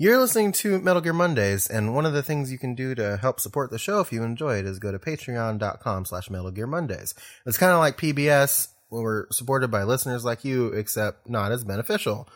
You're listening to Metal Gear Mondays, and one of the things you can do to help support the show if you enjoy it is go to patreon.com/Metal Gear Mondays. It's kind of like PBS, where we're supported by listeners like you, except not as beneficial.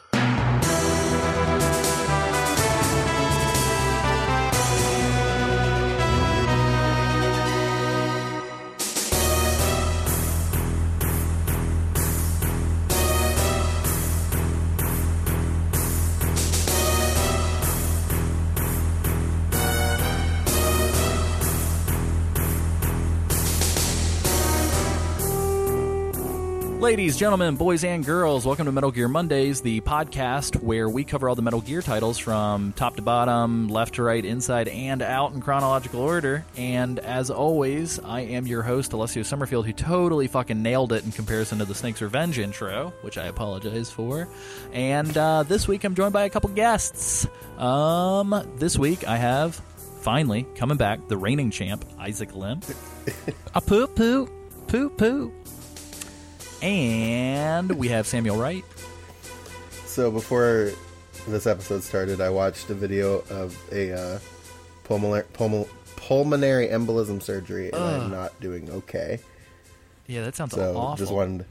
Ladies, gentlemen, boys, and girls, welcome to Metal Gear Mondays, the podcast where we cover all the Metal Gear titles from top to bottom, left to right, inside and out in chronological order. And as always, I am your host, Alessio Summerfield, who totally fucking nailed it in comparison to the Snake's Revenge intro, which I apologize for. And this week, I'm joined by a couple guests. This week, I have, finally, coming back, the reigning champ, Isaac Lim. And we have Samuel Wright. So before this episode started, I watched a video of a pulmonary embolism surgery, and I'm not doing okay. Yeah, that sounds awful. Just wanted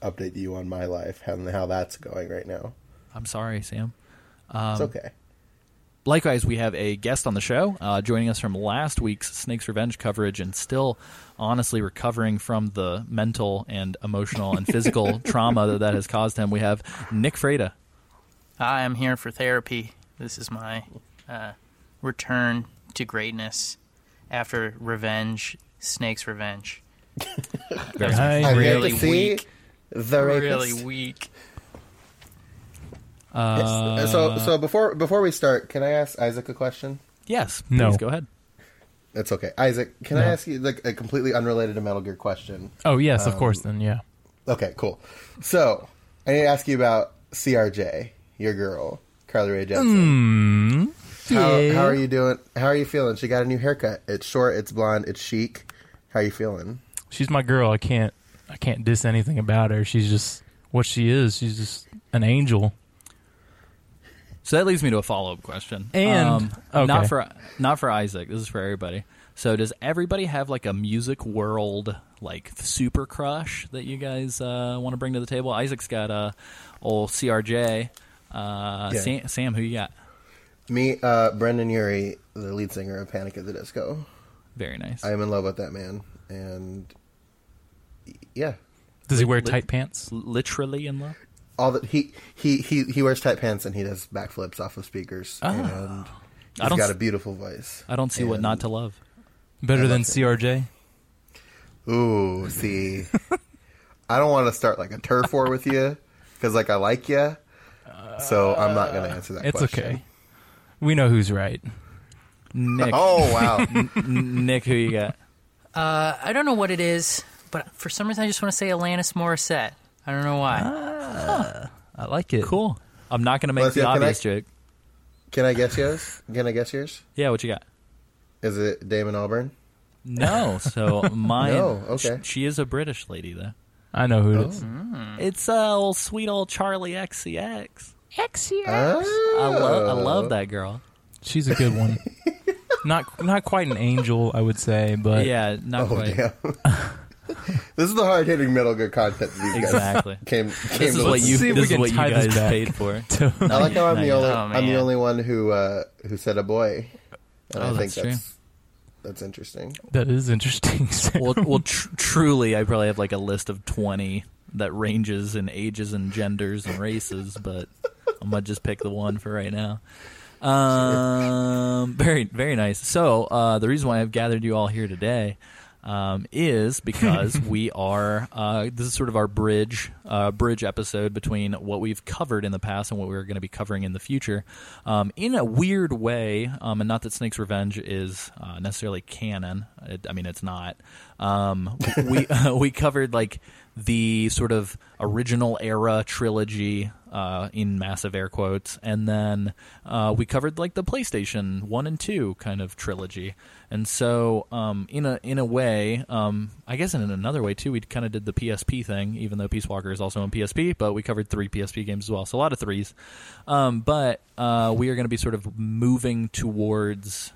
to update you on my life and how that's going right now. I'm sorry, Sam. It's okay. Likewise, we have a guest on the show joining us from last week's Snake's Revenge coverage and still honestly recovering from the mental and emotional and physical trauma that has caused him. We have Nick Freda. Hi, I'm here for therapy. This is my return to greatness after Revenge, Snake's Revenge. Really weak. So before we start, can I ask Isaac a question? Yes. No. Please go ahead. That's okay. Isaac, can I ask you like a completely unrelated to Metal Gear question? Oh, yes, of course then, yeah. Okay, cool. So, I need to ask you about CRJ, your girl, Carly Rae Jepsen. How are you doing? How are you feeling? She got a new haircut. It's short, it's blonde, it's chic. How are you feeling? She's my girl. I can't diss anything about her. She's just what she is. She's just an angel. So that leads me to a follow-up question, and okay. not for Isaac. This is for everybody. So does everybody have like a music world like super crush that you guys want to bring to the table? Isaac's got old CRJ. Sam, who you got? Me, Brendon Urie, the lead singer of Panic at the Disco. Very nice. I am in love with that man, and yeah. Does he wear tight pants? Literally in love. All that he wears tight pants and he does backflips off of speakers. Oh. And he's got a beautiful voice. I don't see what not to love. Better than CRJ? Ooh, see, I don't want to start like a turf war with you because like I like you, so I'm not going to answer that question. It's okay. We know who's right. Nick. Oh wow, Nick, who you got? I don't know what it is, but for some reason I just want to say Alanis Morissette. I don't know why. I like it. Cool. I'm not going to make obvious joke. Can I guess yours? Yeah, what you got? Is it Damon Albarn? No. So mine. No, okay. She is a British lady, though. I know who it is. Mm. It's old sweet old Charlie XCX. Oh. I love that girl. She's a good one. Not quite an angel, I would say, but yeah, not quite. Damn. This is the hard-hitting Metal Gear content that you guys guys paid for. I like how I'm the only one who said a boy. And I think that's interesting. That is interesting. Well, truly, I probably have like a list of 20 that ranges in ages and genders and races, but I'm going to just pick the one for right now. Very, very nice. So the reason why I've gathered you all here today is because we are this is sort of our bridge episode between what we've covered in the past and what we're going to be covering in the future in a weird way, and not that Snake's Revenge is necessarily canon, it's not. We covered like the sort of original era trilogy, in massive air quotes, and then we covered like the PlayStation 1 and 2 kind of trilogy. And so in a way, I guess in another way too, we kind of did the PSP thing, even though Peace Walker is also on PSP, but we covered 3 PSP games as well, so a lot of 3s. But we are going to be sort of moving towards...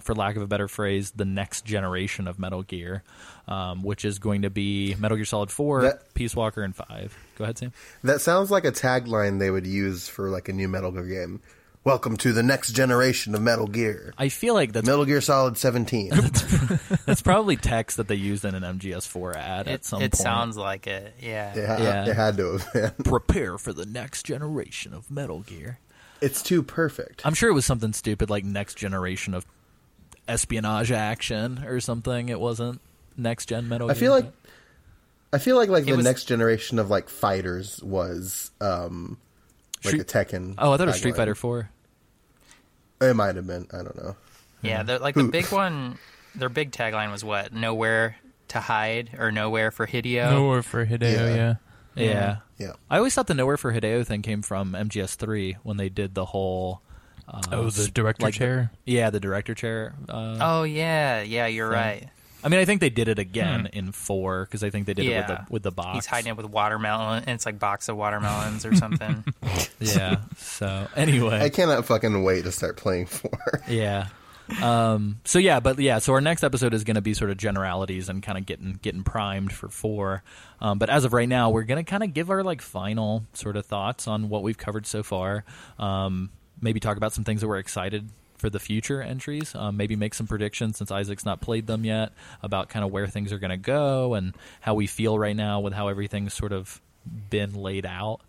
for lack of a better phrase, the next generation of Metal Gear, which is going to be Metal Gear Solid 4, Peace Walker, and 5. Go ahead, Sam. That sounds like a tagline they would use for like a new Metal Gear game. Welcome to the next generation of Metal Gear. I feel like that's... Metal Gear Solid 17. That's probably text that they used in an MGS4 ad at some point. It sounds like it, yeah. It had to have been. Prepare for the next generation of Metal Gear. It's too perfect. I'm sure it was something stupid like next generation of espionage action or something. It wasn't next gen Metal Gear. I feel like the next generation of like fighters was like a Tekken. Oh, I thought it was Street Fighter 4. It might have been. I don't know. Yeah, like the big one. Their big tagline was what? Nowhere to hide or nowhere for Hideo. Nowhere for Hideo. Yeah. I always thought the Nowhere for Hideo thing came from MGS3 when they did the whole... the director chair? Yeah, the director chair. You're right. I mean, I think they did it again in 4, because I think they did it with the box. He's hiding it with watermelon, and it's like box of watermelons or something. Yeah, so anyway. I cannot fucking wait to start playing 4. Yeah. So our next episode is going to be sort of generalities and kind of getting primed for 4. But as of right now, we're going to kind of give our like final sort of thoughts on what we've covered so far. Maybe talk about some things that we're excited for the future entries. Maybe make some predictions, since Isaac's not played them yet, about kind of where things are going to go and how we feel right now with how everything's sort of been laid out.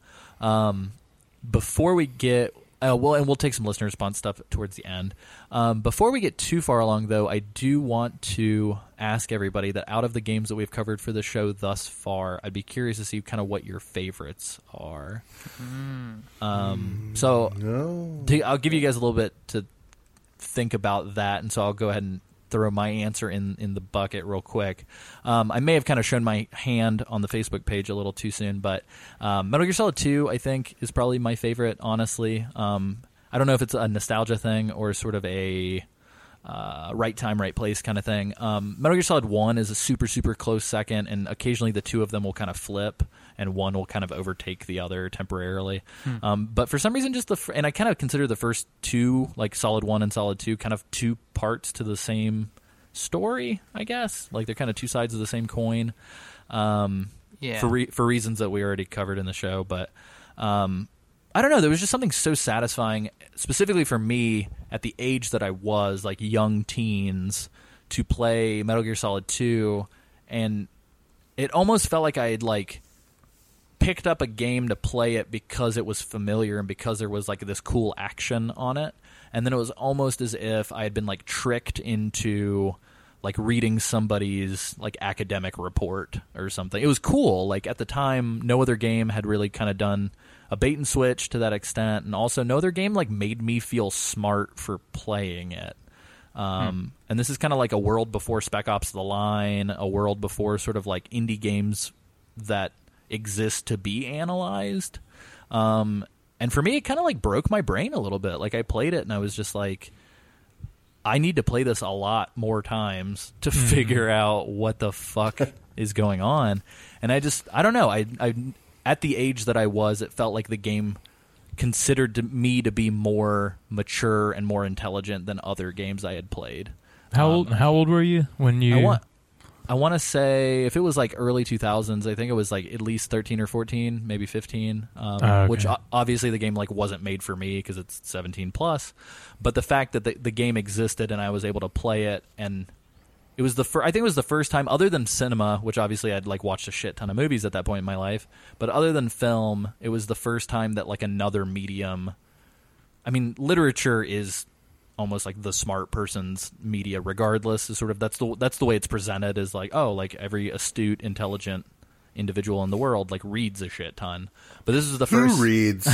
Before we get... we'll take some listener response stuff towards the end. Before we get too far along, though, I do want to ask everybody that out of the games that we've covered for the show thus far, I'd be curious to see kind of what your favorites are. I'll give you guys a little bit to think about that, and so I'll go ahead and throw my answer in the bucket real quick. I may have kind of shown my hand on the Facebook page a little too soon, but Metal Gear Solid 2, I think, is probably my favorite, honestly. I don't know if it's a nostalgia thing or sort of a right time, right place kind of thing. Metal Gear Solid 1 is a super, super close second, and occasionally the two of them will kind of flip, and one will kind of overtake the other temporarily. But for some reason, just and I kind of consider the first two, like Solid 1 and Solid 2, kind of two parts to the same story, I guess. Like they're kind of two sides of the same coin. For reasons that we already covered in the show. But I don't know, there was just something so satisfying, specifically for me, at the age that I was, like young teens, to play Metal Gear Solid 2, and it almost felt like I had like picked up a game to play it because it was familiar and because there was like this cool action on it. And then it was almost as if I had been like tricked into like reading somebody's like academic report or something. It was cool. Like at the time, no other game had really kind of done a bait and switch to that extent. And also no other game like made me feel smart for playing it. And this is kind of like a world before Spec Ops: The Line, a world before sort of like indie games that exist to be analyzed, and for me it kind of like broke my brain a little bit. Like I played it and I was just like, I need to play this a lot more times to figure out what the fuck is going on. And I don't know, I at the age that I was, it felt like the game considered me to be more mature and more intelligent than other games I had played. How old were you when you... I want to say, if it was like early 2000s, I think it was like at least 13 or 14, maybe 15, which obviously the game like wasn't made for me because it's 17 plus. But the fact that the game existed and I was able to play it, and it was I think it was the first time, other than cinema, which obviously I'd like watched a shit ton of movies at that point in my life, but other than film, it was the first time that like another medium... I mean, literature is almost like the smart person's media regardless, is sort of that's the way it's presented, is like, oh, like every astute, intelligent individual in the world, like, reads a shit ton. But this is the first... Who reads?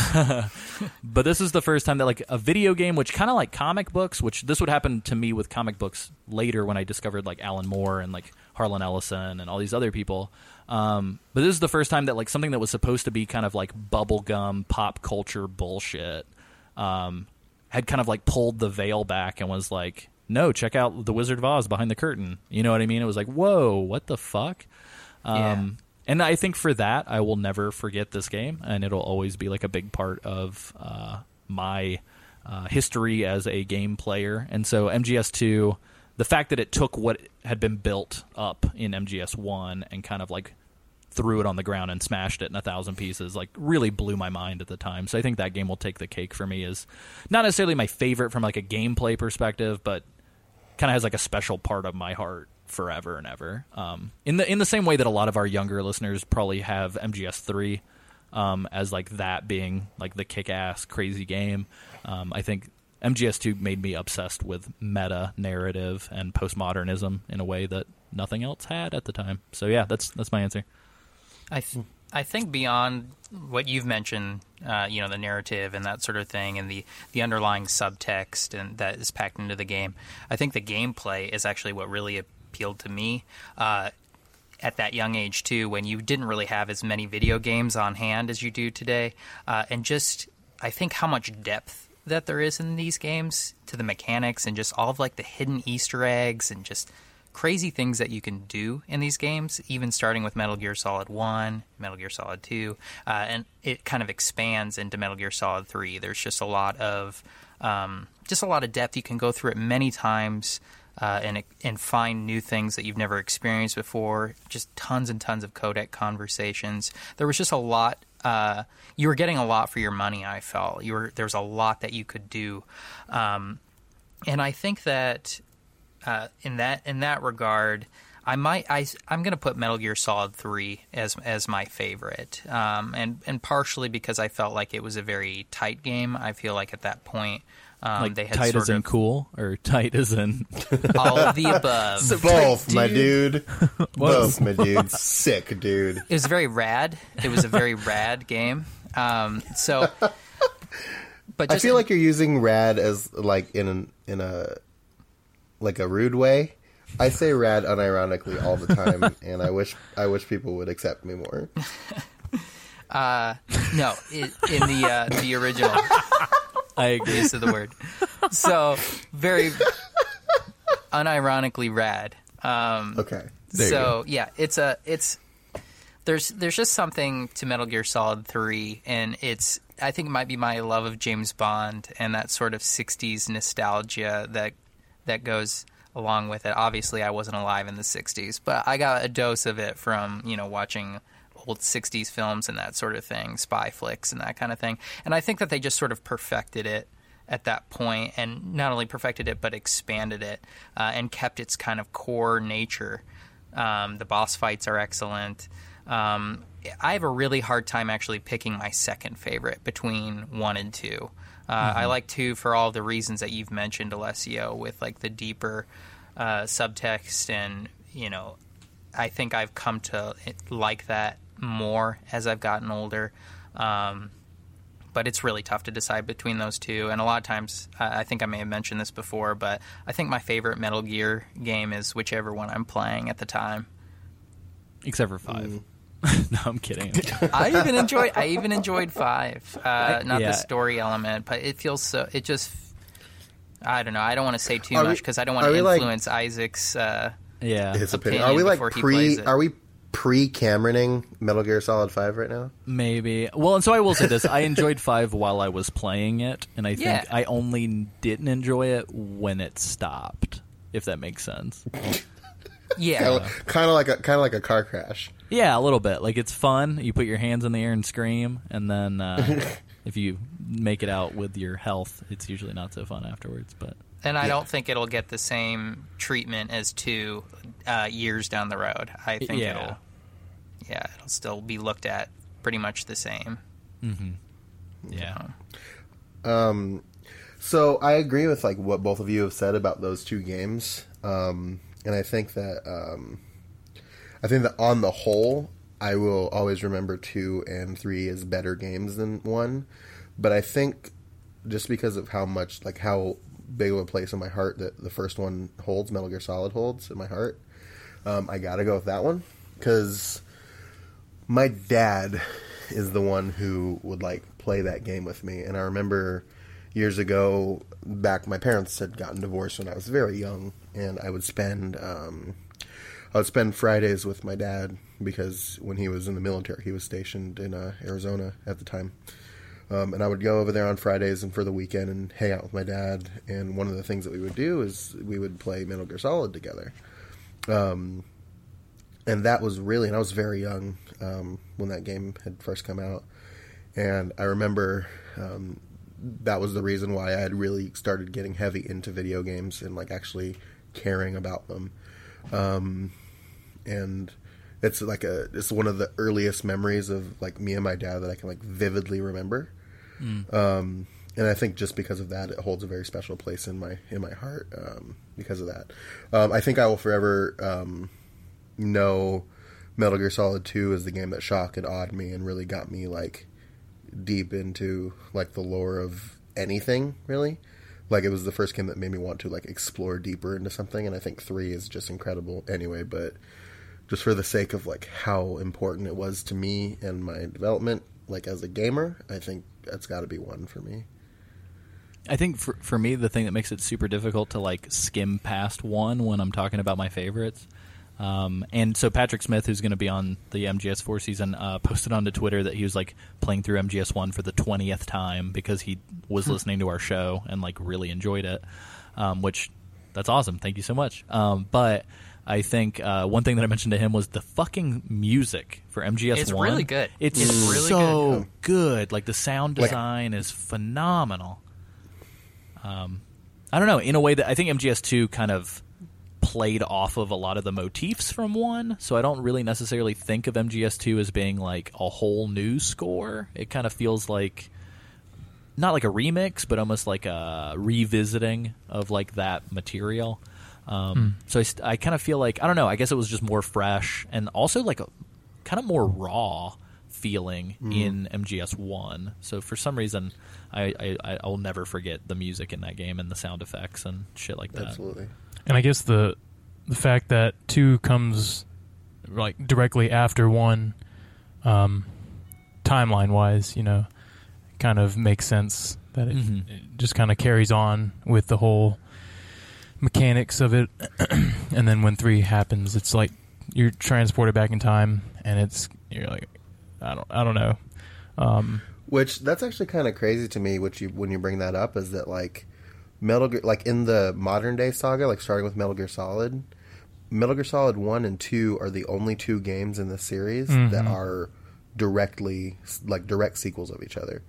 But this is the first time that, like, a video game, which kind of like comic books, which this would happen to me with comic books later when I discovered, like, Alan Moore and, like, Harlan Ellison and all these other people. But this is the first time that, like, something that was supposed to be kind of like bubblegum pop culture bullshit had kind of, like, pulled the veil back and was like, no, check out The Wizard of Oz behind the curtain. You know what I mean? It was like, whoa, what the fuck? And I think for that, I will never forget this game, and it'll always be, like, a big part of my history as a game player. And so MGS2, the fact that it took what had been built up in MGS1 and kind of, like, threw it on the ground and smashed it in 1,000 pieces, like, really blew my mind at the time. So I think that game will take the cake for me as not necessarily my favorite from, like, a gameplay perspective, but kind of has, like, a special part of my heart forever and ever. In the same way that a lot of our younger listeners probably have MGS3 as, like, that being, like, the kick-ass crazy game. I think MGS2 made me obsessed with meta narrative and postmodernism in a way that nothing else had at the time. So yeah, that's my answer. I think beyond what you've mentioned, the narrative and that sort of thing, and the underlying subtext and that is packed into the game, I think the gameplay is actually what really appealed to me at that young age too, when you didn't really have as many video games on hand as you do today, and just I think how much depth that there is in these games to the mechanics and just all of, like, the hidden Easter eggs and just crazy things that you can do in these games, even starting with Metal Gear Solid 1, Metal Gear Solid 2, and it kind of expands into Metal Gear Solid 3. There's just a lot of depth. You can go through it many times and find new things that you've never experienced before. Just tons and tons of codec conversations. There was just a lot. You were getting a lot for your money, I felt. There was a lot that you could do, and I think that in that regard, I'm going to put Metal Gear Solid 3 as my favorite, and partially because I felt like it was a very tight game. I feel like at that point. Like they had tight as in cool, or tight as in all of the above. So both, my dude. Both, my dude. Sick, dude. It was very rad. It was a very rad game. But I feel like you're using "rad" as, like, in a rude way. I say "rad" unironically all the time, and I wish people would accept me more. In the original. I agree to the word. So very unironically rad. Okay. There's just something to Metal Gear Solid 3, and it's, I think it might be my love of James Bond and that sort of 60s nostalgia that goes along with it. Obviously, I wasn't alive in the 60s, but I got a dose of it from, watching old 60s films and that sort of thing, spy flicks and that kind of thing. And I think that they just sort of perfected it at that point, and not only perfected it, but expanded it and kept its kind of core nature. The boss fights are excellent. I have a really hard time actually picking my second favorite between 1 and 2. I like 2 for all the reasons that you've mentioned, Alessio, with, like, the deeper subtext, and, I think I've come to like that more as I've gotten older, but it's really tough to decide between those two. And a lot of times, I think I may have mentioned this before, but I think my favorite Metal Gear game is whichever one I'm playing at the time, except for 5. No, I'm kidding. I even enjoyed 5. The story element, but it feels so. It just, I don't know. I don't want to say too much because I don't want to influence Isaac's his opinion. Are we pre-Cameroning Metal Gear Solid 5 right now? Maybe. Well, and so I will say this. I enjoyed 5 while I was playing it, and I think I only didn't enjoy it when it stopped, if that makes sense. Yeah. Kind of like a car crash. Yeah, a little bit. Like, it's fun. You put your hands in the air and scream, and then if you make it out with your health, it's usually not so fun afterwards, but... And I don't think it'll get the same treatment as 2 years down the road. I think it'll still be looked at pretty much the same. Mm-hmm. Yeah. So I agree with, like, what both of you have said about those 2 games, and I think that on the whole, I will always remember 2 and 3 as better games than 1, but I think just because of how much, like how big of a place in my heart that the first one holds, Metal Gear Solid holds in my heart, I gotta go with that one, because my dad is the one who would like play that game with me, and I remember years ago, back my parents had gotten divorced when I was very young, and I would spend Fridays with my dad, because when he was in the military, he was stationed in Arizona at the time. And I would go over there on Fridays and for the weekend and hang out with my dad. And one of the things that we would do is we would play Metal Gear Solid together. And that was really, and I was very young when that game had first come out. And I remember that was the reason why I had really started getting heavy into video games and like actually caring about them. And it's like it's one of the earliest memories of like me and my dad that I can like vividly remember. Mm. And I think just because of that, it holds a very special place in my heart. Because of that, I think I will forever know Metal Gear Solid 2 is the game that shocked and awed me and really got me like deep into like the lore of anything, really. Like, it was the first game that made me want to, like, explore deeper into something, and I think 3 is just incredible anyway, but just for the sake of, like, how important it was to me and my development, like, as a gamer, I think that's got to be 1 for me. I think, for me, the thing that makes it super difficult to, like, skim past 1 when I'm talking about my favorites, and so Patrick Smith, who's going to be on the MGS4 season, posted onto Twitter that he was like playing through MGS1 for the 20th time because he was listening to our show and like really enjoyed it, which that's awesome. Thank you so much. But I think one thing that I mentioned to him was the fucking music for MGS1. It's really good. It's really so good. Like the sound design is phenomenal. I don't know. In a way that I think MGS2 kind of played off of a lot of the motifs from 1, so I don't really necessarily think of MGS2 as being like a whole new score. It kind of feels like not like a remix, but almost like a revisiting of like that material. So I kind of feel like, I don't know, I guess it was just more fresh and also like a kind of more raw feeling in MGS1. So for some reason, I'll never forget the music in that game and the sound effects and shit like that. Absolutely. And I guess the fact that 2 comes like directly after 1, timeline-wise, you know, kind of makes sense that it, it just kind of carries on with the whole mechanics of it. And then when 3 happens, it's like you're transported back in time, and it's you're like, I don't know. Which that's actually kind of crazy to me. When you bring that up, is that like. Metal Gear, like in the modern day saga, like starting with Metal Gear Solid, Metal Gear Solid 1 and 2 are the only 2 games in the series that are directly like direct sequels of each other.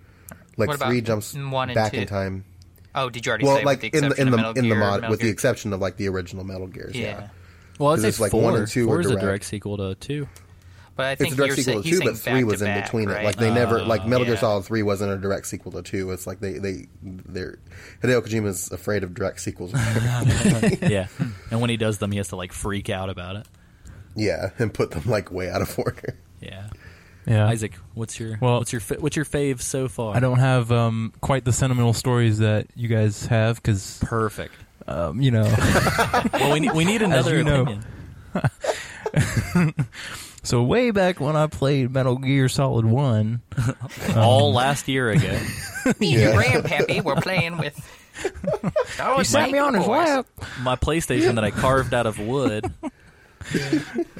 Like 3 jumps back in time. Oh, did you already say like with the exception of like the original Metal Gears? Yeah. Well, I'd say like 4 and 2 are direct. A direct sequel to 2. But I think it's a direct sequel to 2, but 3 was in between it. Like they never, like Metal Gear Solid 3 wasn't a direct sequel to 2. It's like they're Hideo Kojima's afraid of direct sequels. Yeah, and when he does them, he has to like freak out about it. Yeah, and put them like way out of order. Yeah, yeah. Isaac, what's your fave so far? I don't have quite the sentimental stories that you guys have because perfect. You know, well, we need another opinion. So way back when I played Metal Gear Solid 1. All last year ago. Me and your grandpappy were playing with... He sat me on his lap. My PlayStation that I carved out of wood.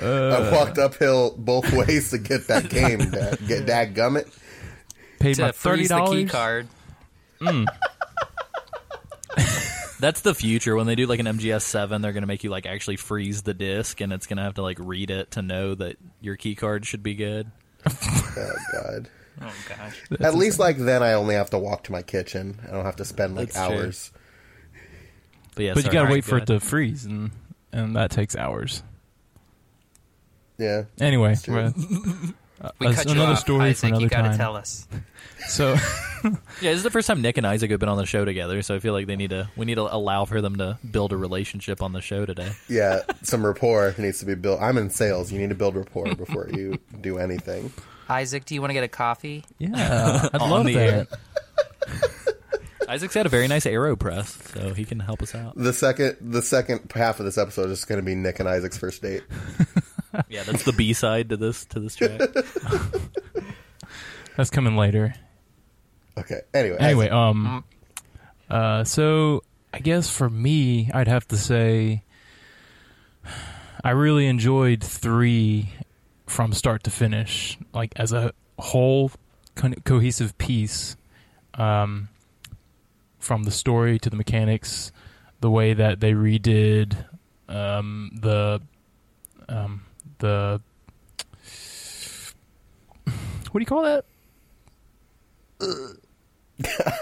I walked uphill both ways to get that game, get that gummit. Paid my $30. The key card. That's the future. When they do like an MGS7, they're going to make you like actually freeze the disc, and it's going to have to like read it to know that your key card should be good. Oh god. Oh gosh. That's at least like then I only have to walk to my kitchen. I don't have to spend like hours. But yeah, you got to wait for it to freeze, and that takes hours. Yeah. Anyway, We cut another off. Story Isaac, for another time. You gotta tell us. So, yeah, this is the first time Nick and Isaac have been on the show together. So I feel like we need to allow for them to build a relationship on the show today. Yeah, some rapport needs to be built. I'm in sales. You need to build rapport before you do anything. Isaac, do you want to get a coffee? Yeah, I'd love that. Isaac's got a very nice AeroPress, so he can help us out. The second half of this episode is going to be Nick and Isaac's first date. Yeah, that's the B side to this track. That's coming later. Okay. Anyway. So I guess for me, I'd have to say I really enjoyed 3 from start to finish, like as a whole cohesive piece. From the story to the mechanics, the way that they redid the what do you call that?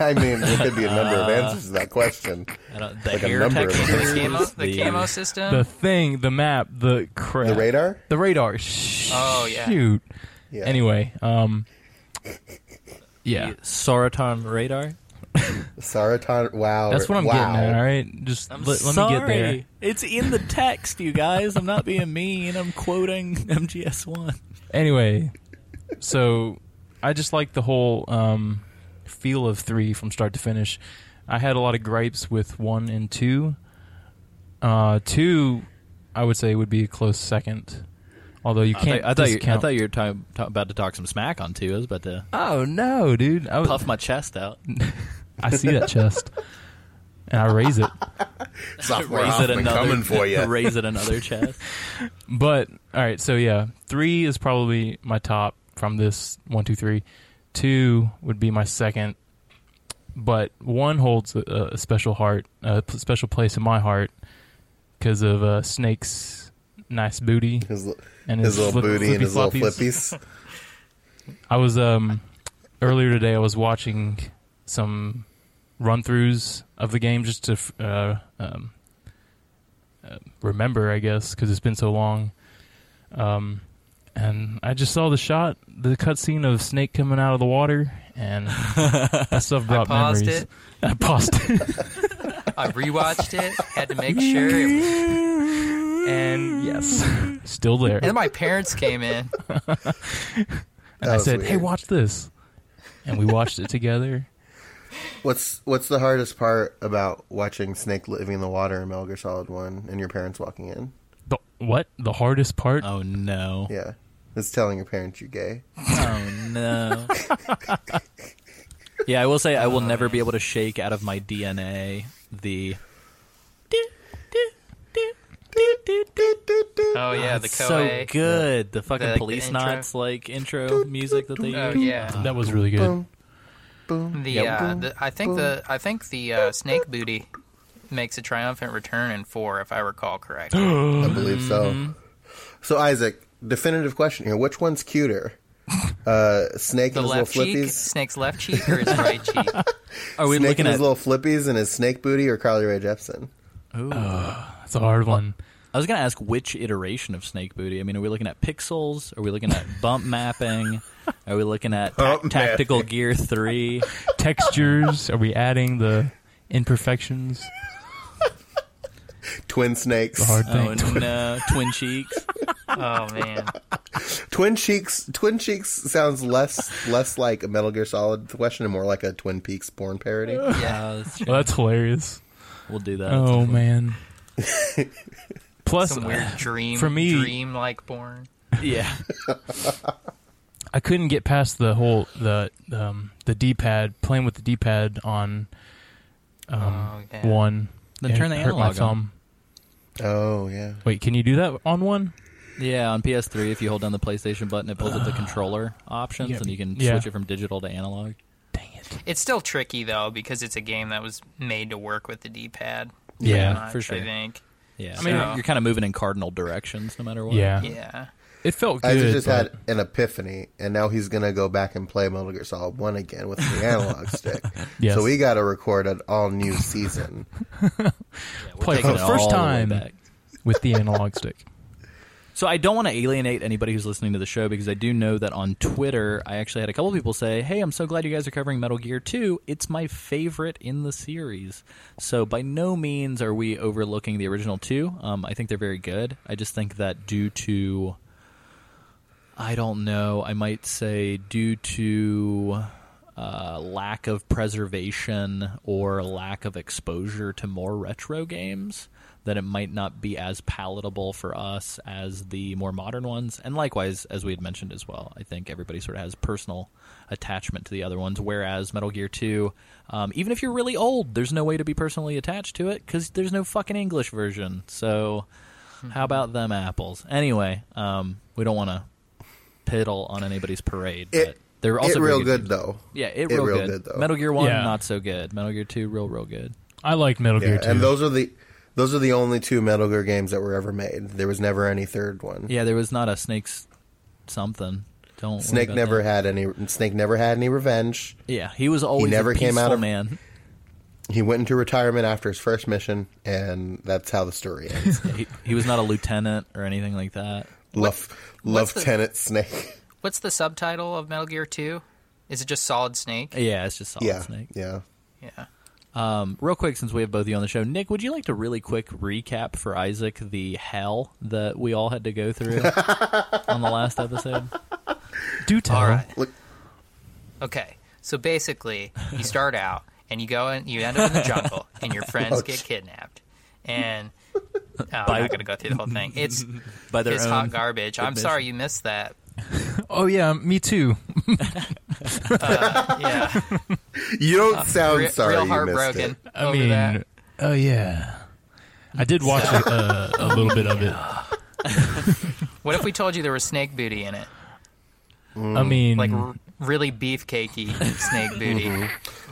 I mean, there could be a number of answers to that question. The camo system, the thing, the map, the crap, the radar. Oh yeah. Shoot. Yeah. Anyway, yeah, Saratan radar. Saratan, wow. That's what I'm getting at, all right? Just let me get there. It's in the text, you guys. I'm not being mean. I'm quoting MGS1. Anyway, so I just like the whole feel of 3 from start to finish. I had a lot of gripes with 1 and 2. 2, I would say, would be a close second. Although you can't I thought you were about to talk some smack on 2. I was about to... Oh, no, dude. I puff my chest out. I see that chest, and I raise it. Raise it another chest. But, all right, so yeah, 3 is probably my top from this 1, 2, 3. 2 would be my second, but 1 holds a special heart, special place in my heart because of Snake's nice booty. His little booty and his little flippies. I was, earlier today, I was watching some run-throughs of the game just to remember, I guess, because it's been so long. And I just saw the cutscene of Snake coming out of the water, and that stuff brought memories. I paused it. I rewatched it, had to make sure. And yes, still there. And then my parents came in. And I said, weird. Hey, watch this. And we watched it together. What's the hardest part about watching Snake living in the water in Metal Gear Solid 1 and your parents walking in? The hardest part? Oh, no. Yeah. It's telling your parents you're gay. Oh, no. Yeah, I will say I will never be able to shake out of my DNA the... Oh, yeah, the so good. The fucking Police Knots, like, intro music that they used. Oh, yeah. That was really good. I think the snake booty makes a triumphant return in 4, if I recall correctly. I believe so. So, Isaac, definitive question here. Which one's cuter? Snake and his little flippies? Snake's left cheek or his right cheek? Are we looking at his little flippies and his snake booty, or Carly Rae Jepsen? Ooh. That's a hard one. I was going to ask which iteration of Snake Booty. I mean, are we looking at pixels? Are we looking at bump mapping? Are we looking at Tactical Gear 3? Textures? Are we adding the imperfections? Twin Snakes. The hard thing. Twin Cheeks. Oh, man. Twin Cheeks sounds less like a Metal Gear Solid question and more like a Twin Peaks porn parody. Yeah, that's true. Well, that's hilarious. We'll do that. Oh, man. Plus, some weird dream like porn. Yeah. I couldn't get past the whole the D-pad, playing with the D-pad on 1. Then turn the analog my thumb. Oh yeah. Wait, can you do that on 1? Yeah, on PS3, if you hold down the PlayStation button, it pulls up the controller options, and you can switch it from digital to analog. Dang it! It's still tricky though, because it's a game that was made to work with the D-pad. Yeah, much, for sure. I think. Yeah, I mean, you're kind of moving in cardinal directions no matter what. Yeah. It felt good. Isaac just had an epiphany, and now he's going to go back and play Metal Gear Solid 1 again with the analog stick. Yes. So we got to record an all-new season. Play for the first time with the analog stick. So I don't want to alienate anybody who's listening to the show, because I do know that on Twitter, I actually had a couple of people say, hey, I'm so glad you guys are covering Metal Gear 2. It's my favorite in the series. So by no means are we overlooking the original 2. I think they're very good. I just think that due to, I don't know, I might say due to lack of preservation or lack of exposure to more retro games, that it might not be as palatable for us as the more modern ones. And likewise, as we had mentioned as well, I think everybody sort of has personal attachment to the other ones, whereas Metal Gear 2, even if you're really old, there's no way to be personally attached to it because there's no fucking English version. So how about them apples? Anyway, we don't want to piddle on anybody's parade. But they're also real good though. Yeah, it real good. Though. Metal Gear 1, not so good. Metal Gear 2, real good. I like Metal Gear 2. And those are the only two Metal Gear games that were ever made. There was never any third one. Yeah, there was not a Snake's something. Don't Snake never that. Had any. Snake never had any revenge. Yeah, he was always a peaceful man. He went into retirement after his first mission, and that's how the story ends. Yeah, he was not a lieutenant or anything like that. Lieutenant Snake. What's the subtitle of Metal Gear 2? Is it just Solid Snake? Yeah, it's just Solid Snake. Yeah. Real quick, since we have both of you on the show, Nick, would you like to really quick recap for Isaac the hell that we all had to go through on the last episode? Do tell. All right. Okay, so basically, you start out and you end up in the jungle, and your friends get kidnapped, and I'm not going to go through the whole thing. It's hot garbage. Admission. I'm sorry you missed that. Oh yeah, me too. You don't sound sorry. Real heartbroken. I mean, that. Oh yeah, I did watch a little bit of it. What if we told you there was snake booty in it? I mean, like really beefcakey snake booty,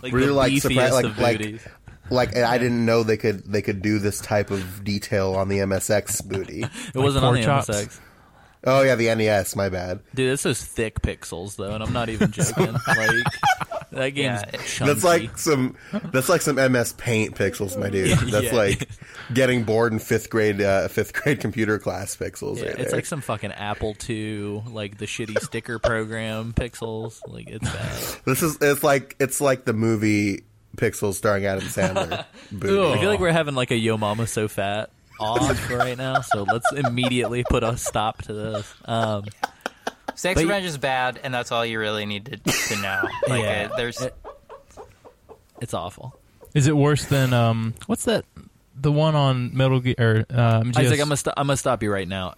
like really like booties. Like I didn't know they could do this type of detail on the MSX booty. It wasn't on the MSX. Oh, yeah, the NES, my bad. Dude, this is thick pixels, though, and I'm not even joking. Like, that game's chunky. That's like some MS Paint pixels, my dude. That's like getting bored in fifth grade computer class pixels. Yeah, right it's there. Like some fucking Apple II, like the shitty sticker program pixels. Like, it's bad. It's like the movie Pixels starring Adam Sandler. I feel like we're having like a Yo Mama So Fat off right now, so let's immediately put a stop to this. Snake's Revenge is bad, and that's all you really need to know. Like, it's awful. Is it worse than what's that? The one on Metal Gear? Isaac, I'm gonna stop you right now.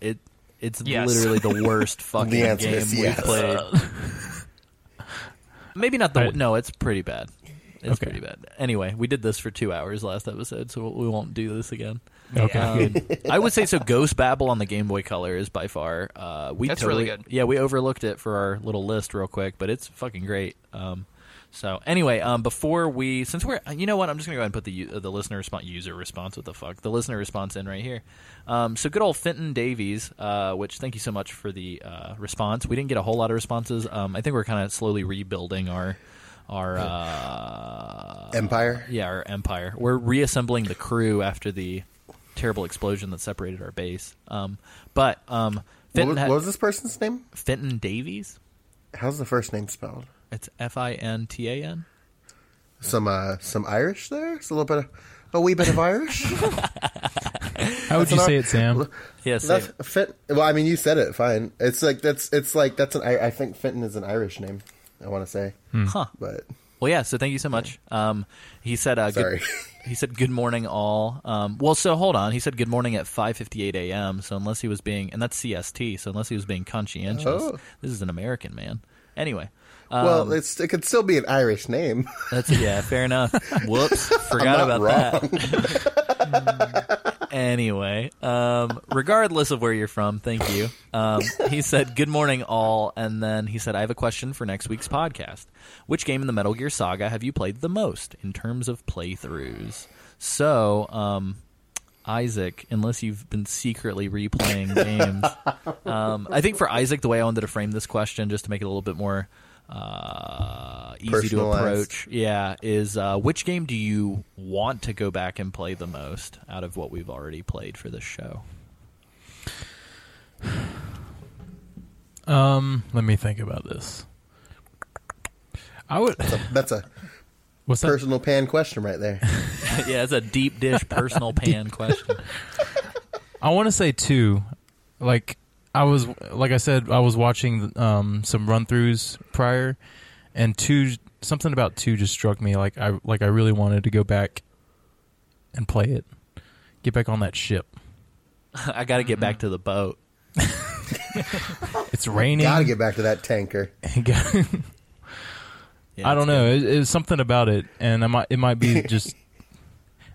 It's literally the worst fucking game we've played. Maybe not the no. It's pretty bad. It's pretty bad. Anyway, we did this for 2 hours last episode, so we won't do this again. Okay. I would say so. Ghost Babel on the Game Boy Color is by far. That's totally really good. Yeah, we overlooked it for our little list real quick, but it's fucking great. So anyway, before we, since we're, you know what, I'm just gonna go ahead and put the listener response, user response, what the fuck, the listener response in right here. So good old Fenton Davies, which thank you so much for the response. We didn't get a whole lot of responses. I think we're kind of slowly rebuilding our empire. Yeah, our empire. We're reassembling the crew after the terrible explosion that separated our base. What was this person's name? Fenton Davies. How's the first name spelled? It's Fintan. Some Irish there. It's a wee bit of Irish. How would you say it, Sam? Yes. Yeah, well, I mean, you said it fine. I think Fenton is an Irish name, I want to say. Huh. But well, yeah. So thank you so much. He said, sorry. He said, "Good morning, all." So hold on. He said, "Good morning" at 5:58 a.m. So unless he was being, and that's CST. So unless he was being conscientious, this is an American man. Anyway, it could still be an Irish name. Fair enough. Whoops, forgot about wrong. That. Anyway, regardless of where you're from, thank you. He said, "Good morning, all," and then he said, "I have a question for next week's podcast. Which game in the Metal Gear saga have you played the most in terms of playthroughs?" So, Isaac, unless you've been secretly replaying games, I think for Isaac, the way I wanted to frame this question, just to make it a little bit more easy to approach, is which game do you want to go back and play the most out of what we've already played for this show? Let me think about this. I would. That's a personal pan question right there. Yeah, it's a deep dish personal pan question. I want to say two. I was watching some run throughs prior, and something about two just struck me. I really wanted to go back and play it. Get back on that ship. I got to get back to the boat. It's raining. Got to get back to that tanker. Yeah, I don't know. It's something about it, and it might be just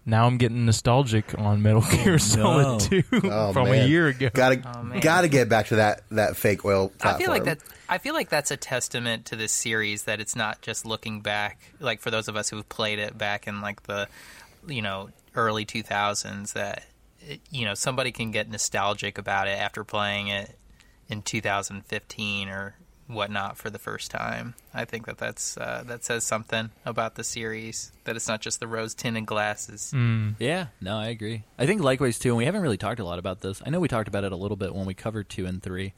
now I'm getting nostalgic on Metal Gear Solid 2 from a year ago. Got to get back to that fake oil platform. I feel like that's a testament to this series that it's not just looking back. Like for those of us who've played it back in like the early 2000s, that somebody can get nostalgic about it after playing it in 2015 or whatnot for the first time. I think that says something about the series, that it's not just the rose-tinted glasses. Yeah, no, I agree. I think likewise too, and we haven't really talked a lot about this. I know we talked about it a little bit when we covered 2 and 3.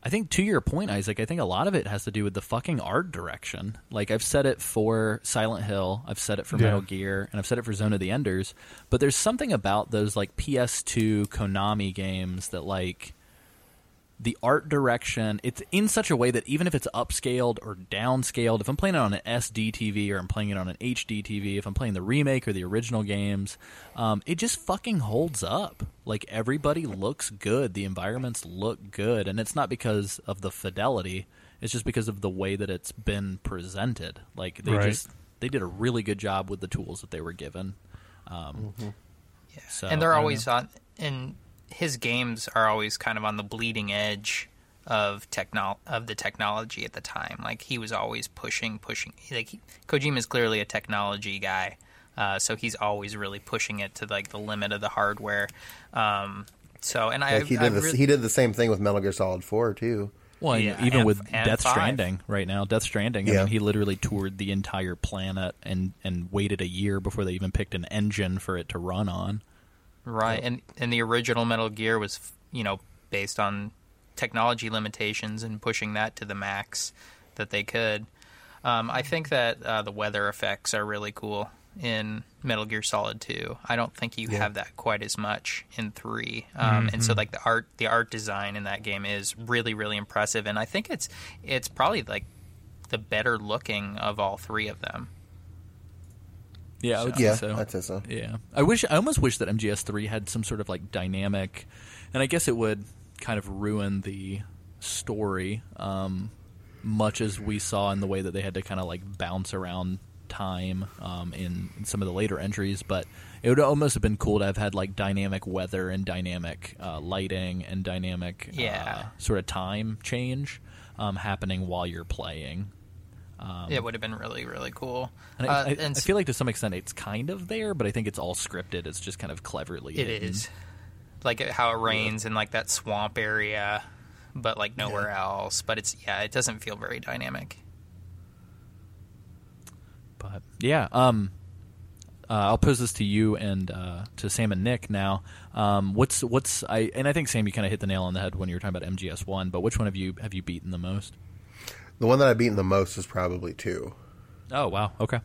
I think to your point, Isaac, I think a lot of it has to do with the fucking art direction. Like I've said it for Silent Hill, I've said it for Metal Gear, and I've said it for Zone of the Enders, but there's something about those like PS2 Konami games that like the art direction, it's in such a way that even if it's upscaled or downscaled, if I'm playing it on an SD TV or I'm playing it on an HD TV, if I'm playing the remake or the original games, it just fucking holds up. Like, everybody looks good. The environments look good. And it's not because of the fidelity. It's just because of the way that it's been presented. Like, they did a really good job with the tools that they were given. So, and they're always on... His games are always kind of on the bleeding edge of the technology at the time. Like, he was always pushing. Like, Kojima is clearly a technology guy, so he's always really pushing it to, like, the limit of the hardware. He did the same thing with Metal Gear Solid 4, too. Well, yeah, even with Death Stranding right now. Death Stranding, I mean, he literally toured the entire planet and waited a year before they even picked an engine for it to run on. Right, and the original Metal Gear was, based on technology limitations and pushing that to the max that they could. I think that the weather effects are really cool in Metal Gear Solid 2. I don't think you have that quite as much in 3. And so, like, the art design in that game is really, really impressive. And I think it's probably, like, the better looking of all three of them. Yeah, I'd say so. Yeah, I almost wish that MGS3 had some sort of like dynamic, and I guess it would kind of ruin the story, much as we saw in the way that they had to kind of like bounce around time in some of the later entries. But it would almost have been cool to have had like dynamic weather and dynamic lighting and dynamic sort of time change happening while you're playing. It would have been really, really cool. And I feel like to some extent it's kind of there, but I think it's all scripted. It's just kind of cleverly hidden. Is. Like how it rains in like that swamp area, but like nowhere else. But it doesn't feel very dynamic. But I'll pose this to you and to Sam and Nick now. I think Sam, you kind of hit the nail on the head when you were talking about MGS1. But which one have you beaten the most? The one that I've beaten the most is probably 2. Oh, wow. Okay.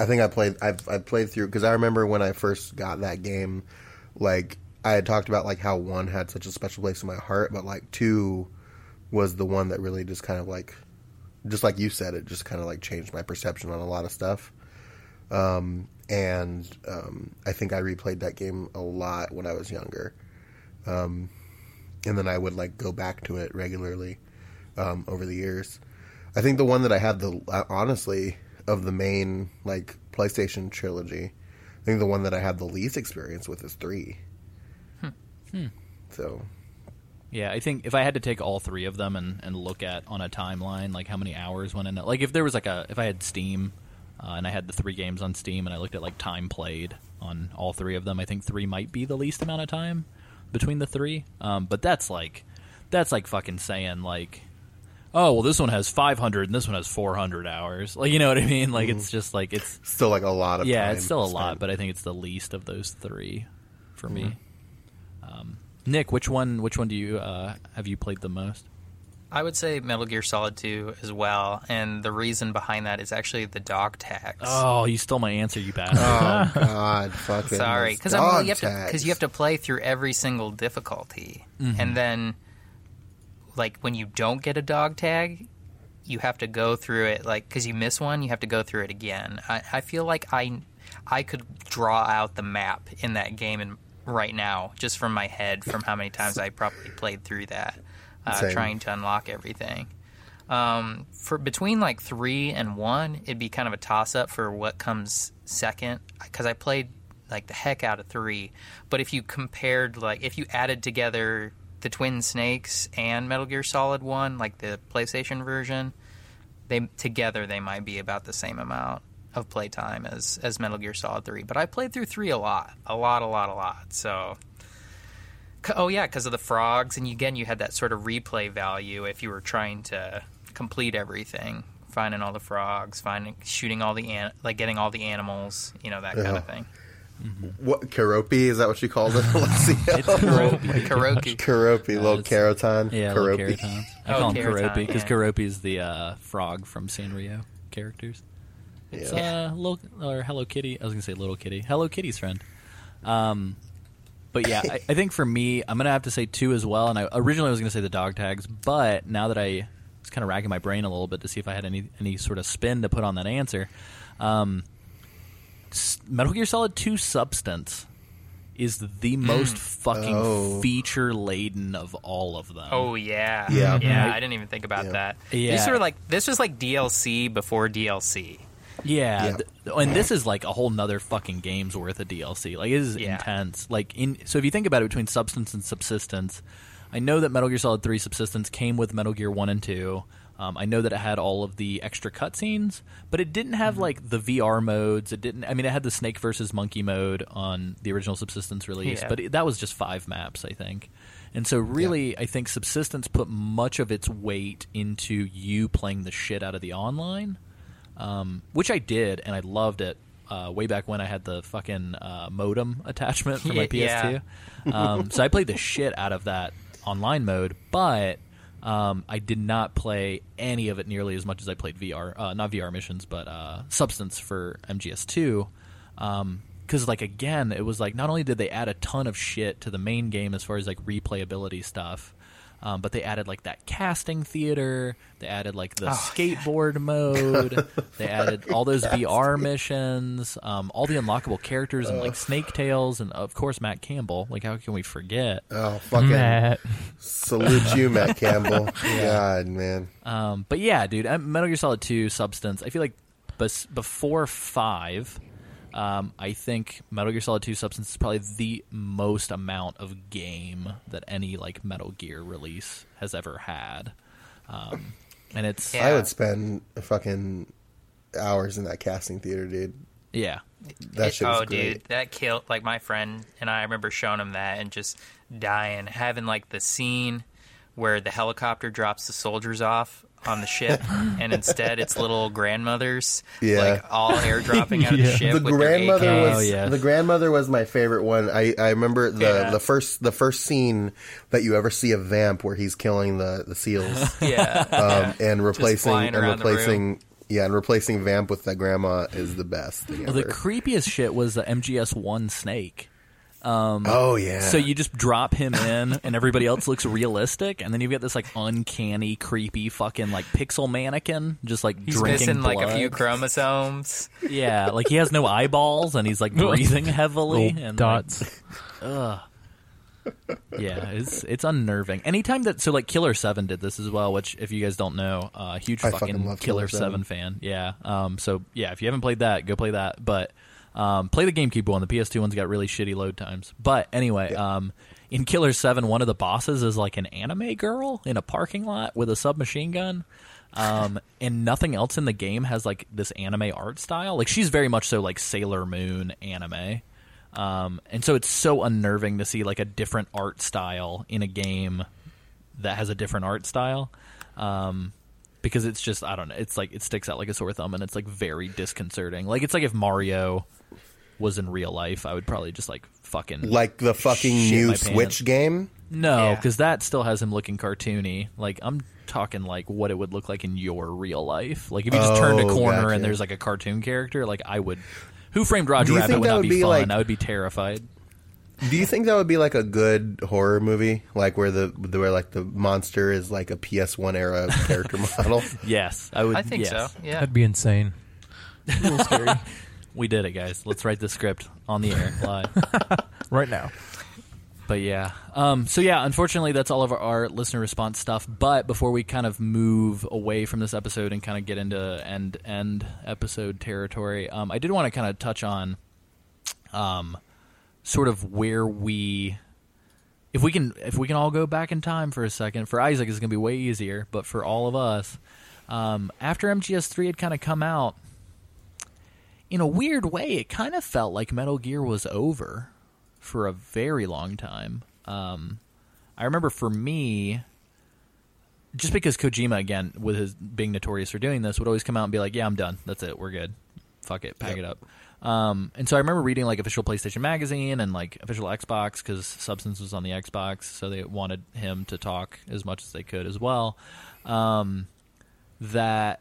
I think I played through, because I remember when I first got that game, like, I had talked about, like, how 1 had such a special place in my heart, but, like, 2 was the one that really just kind of, like, just like you said, it just kind of, like, changed my perception on a lot of stuff. I think I replayed that game a lot when I was younger. And then I would, like, go back to it regularly over the years. I think the one that I had honestly, of the main, like, PlayStation trilogy, I think the one that I had the least experience with is 3. So... Yeah, I think if I had to take all three of them and look at on a timeline, like, how many hours went in... Like, if there was, like, if I had Steam, and I had the 3 games on Steam, and I looked at, like, time played on all three of them, I think 3 might be the least amount of time between the 3. But that's, like, fucking saying, like... oh, well, this one has 500 and this one has 400 hours. Like, you know what I mean? Like, it's just like, it's... still, like, a lot of time. Yeah, it's still a lot, but I think it's the least of those 3 for me. Nick, which one do you have you played the most? I would say Metal Gear Solid 2 as well, and the reason behind that is actually the dog tags. Oh, you stole my answer, you bastard. Oh, God, fucking sorry, because you have to play through every single difficulty, mm-hmm. and then, like, when you don't get a dog tag, you have to go through it, like, because you miss one, you have to go through it again. I feel like I could draw out the map in that game right now, just from my head, from how many times I probably played through that. Trying to unlock everything. For between like 3 and 1, it'd be kind of a toss-up for what comes second, because I played like the heck out of 3. But if you compared, like, if you added together the Twin Snakes and Metal Gear Solid 1, like the PlayStation version, they might be about the same amount of playtime as Metal Gear Solid 3. But I played through 3 a lot. So. Oh, yeah, because of the frogs. And, again, you had that sort of replay value if you were trying to complete everything, finding all the frogs, shooting all the getting all the animals, you know, that kind of thing. Mm-hmm. What, Karopi? Is that what you called it, Alessio? It's Karopi. Karopi. Karopi, little Keraton. Yeah, Karopi. Little Keraton. I call him Karopi because Karopi is the frog from Sanrio characters. It's or Hello Kitty. I was going to say Little Kitty. Hello Kitty's friend. But yeah, I think for me, I'm going to have to say 2 as well. And I originally was going to say the dog tags, but now that I was kind of racking my brain a little bit to see if I had any sort of spin to put on that answer, Metal Gear Solid 2 Substance is the most fucking feature-laden of all of them. Oh, yeah. Yeah, I didn't even think about that. Yeah. These were like, this was like DLC before DLC. Yeah, and this is like a whole nother fucking game's worth of DLC. Like, it is intense. Like, so if you think about it, between Substance and Subsistence, I know that Metal Gear Solid 3 Subsistence came with Metal Gear 1 and 2. I know that it had all of the extra cutscenes, but it didn't have like the VR modes. It didn't. I mean, it had the Snake versus Monkey mode on the original Subsistence release, but that was just 5 maps, I think. And so, really, I think Subsistence put much of its weight into you playing the shit out of the online. Which I did, and I loved it way back when I had the fucking modem attachment for my PS2. So I played the shit out of that online mode, but I did not play any of it nearly as much as I played VR, not VR missions, but Substance for MGS2. Because, like, again, it was like not only did they add a ton of shit to the main game as far as like replayability stuff, but they added like that casting theater. They added like the skateboard mode. They added all those VR missions, all the unlockable characters and like Snake Tails, and of course Matt Campbell. Like, how can we forget? Oh, fucking Matt! Salute you, Matt Campbell. God, man. But yeah, dude, Metal Gear Solid 2 Substance. I feel like before 5, I think Metal Gear Solid 2 Substance is probably the most amount of game that any like Metal Gear release has ever had, and it's. I would spend fucking hours in that casting theater, dude. Yeah, that shit was great. Dude, that killed. Like, my friend and I remember showing him that and just dying, having like the scene where the helicopter drops the soldiers off on the ship, and instead it's little grandmothers, like, all airdropping out of the ship. The grandmother was my favorite one. I remember the first scene that you ever see of Vamp where he's killing the seals, and replacing. Yeah, and replacing Vamp with that grandma is the best thing ever. The creepiest shit was the MGS1 Snake. So you just drop him in, and everybody else looks realistic, and then you've got this like uncanny, creepy, fucking like pixel mannequin just like he's drinking missing blood. Like a few chromosomes. Yeah, like he has no eyeballs, and he's like breathing heavily and dots. Like, ugh. Yeah, it's unnerving. Anytime that like Killer7 did this as well, which if you guys don't know, huge fucking love Killer7 fan. Yeah. So yeah, if you haven't played that, go play that. But. Play the GameCube one. The PS2 one's got really shitty load times. But anyway, in Killer7, one of the bosses is like an anime girl in a parking lot with a submachine gun. And nothing else in the game has like this anime art style. Like, she's very much so like Sailor Moon anime. And so it's so unnerving to see like a different art style in a game that has a different art style. Because it's just, I don't know, it's like it sticks out like a sore thumb, and it's like very disconcerting. Like, it's like if Mario was in real life, I would probably just like the fucking new Switch game. No, because that still has him looking cartoony. Like, I'm talking like what it would look like in your real life. Like, if you just turned a corner and there's like a cartoon character, like I would. Who Framed Roger Rabbit would not be fun. I would be terrified. Do you think that would be like a good horror movie, like where the monster is like a PS1 era character model? Yes, I would. I think so. Yeah, that'd be insane. A little scary. We did it, guys. Let's write the script on the air live right now. But yeah, unfortunately, that's all of our listener response stuff. But before we kind of move away from this episode and kind of get into end episode territory, I did want to kind of touch on sort of where we, if we can all go back in time for a second. For Isaac, it's going to be way easier, but for all of us, after MGS3 had kind of come out, in a weird way, it kind of felt like Metal Gear was over for a very long time. I remember for me, just because Kojima, again, with his being notorious for doing this, would always come out and be like, yeah, I'm done. That's it. We're good. Fuck it. Pack it up. And so I remember reading like official PlayStation magazine and like official Xbox, because Substance was on the Xbox, so they wanted him to talk as much as they could as well. That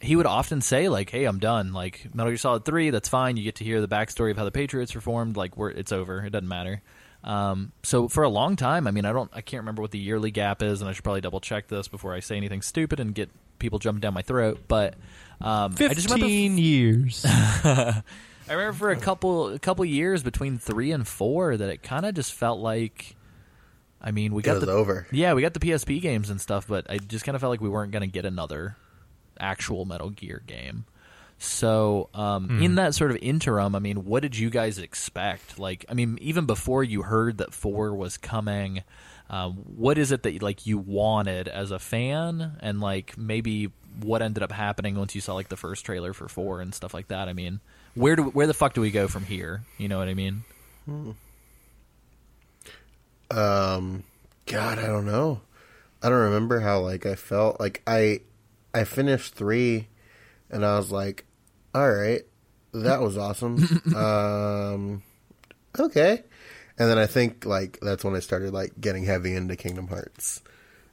he would often say like, "Hey, I'm done. Like Metal Gear Solid 3, that's fine. You get to hear the backstory of how the Patriots were formed. Like it's over. It doesn't matter." So for a long time, I mean, I can't remember what the yearly gap is, and I should probably double check this before I say anything stupid and get people jumping down my throat. But 15 years. I remember for a couple years between 3 and 4 that it kind of just felt like, I mean, it was over. Yeah, we got the PSP games and stuff, but I just kind of felt like we weren't going to get another actual Metal Gear game. So in that sort of interim, I mean, what did you guys expect? Like, I mean, even before you heard that 4 was coming, what is it that like you wanted as a fan, and like maybe what ended up happening once you saw like the first trailer for 4 and stuff like that? I mean, where the fuck do we go from here? You know what I mean? God, I don't know. I don't remember how like I felt. Like I finished 3. And I was like, all right, that was awesome. Okay. And then I think, like, that's when I started, like, getting heavy into Kingdom Hearts.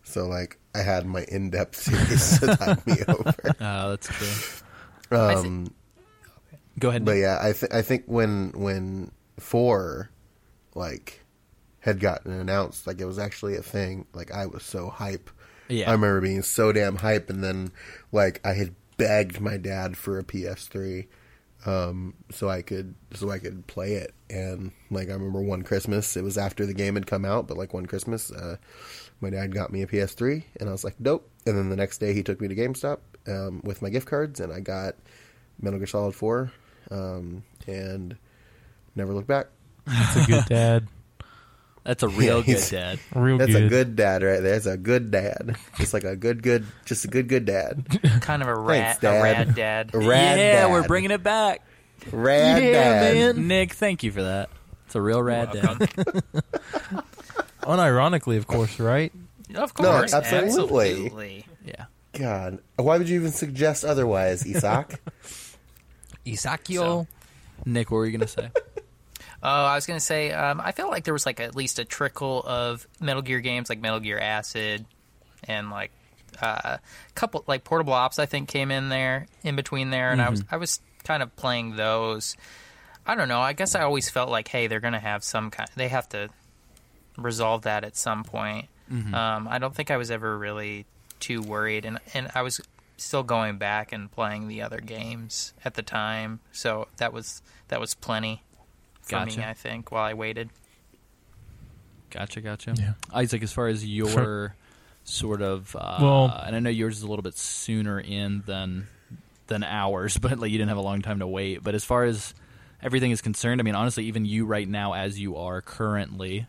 So, like, I had my in-depth series to tide me over. Oh, that's true. Go ahead. But, yeah, I think when 4, like, had gotten announced, like, it was actually a thing. Like, I was so hype. Yeah. I remember being so damn hype. And then, like, I had begged my dad for a PS3 so I could play it. And like I remember one Christmas, it was after the game had come out, but like one Christmas my dad got me a PS3 and I was like, nope. And then the next day he took me to GameStop with my gift cards and I got Metal Gear Solid 4 and never looked back. That's a good dad. That's a real good dad. That's a good dad right there. That's a good dad. Just like a good dad. Kind of a rad dad. A rad dad. We're bringing it back. Rad dad. Man. Nick, thank you for that. It's a real rad dad. Unironically, of course, right? Of course. No, absolutely. Yeah. God. Why would you even suggest otherwise, Isaac? Isakio. So, Nick, what were you going to say? I was going to say, I felt like there was like at least a trickle of Metal Gear games, like Metal Gear Acid, and like a couple like Portable Ops. I think came in there, in between there, and I was kind of playing those. I don't know. I guess I always felt like, hey, they're going to have some kind. They have to resolve that at some point. Mm-hmm. I don't think I was ever really too worried, and I was still going back and playing the other games at the time, so that was plenty. Gotcha. For me, I think, while I waited. Gotcha. Yeah. Isaac, as far as your sort of, and I know yours is a little bit sooner in than ours, but like you didn't have a long time to wait. But as far as everything is concerned, I mean, honestly, even you right now, as you are currently,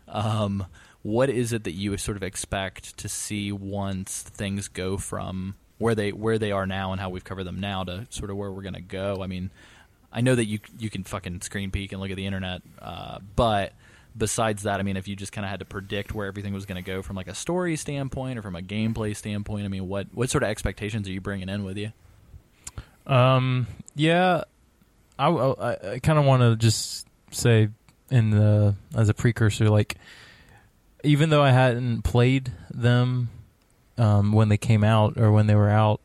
what is it that you sort of expect to see once things go from where they are now and how we've covered them now to sort of where we're going to go? I mean, I know that you can fucking screen peek and look at the internet, but besides that, I mean, if you just kind of had to predict where everything was going to go from like a story standpoint or from a gameplay standpoint, I mean, what sort of expectations are you bringing in with you? Yeah, I kind of want to just say as a precursor, like, even though I hadn't played them when they came out or when they were out,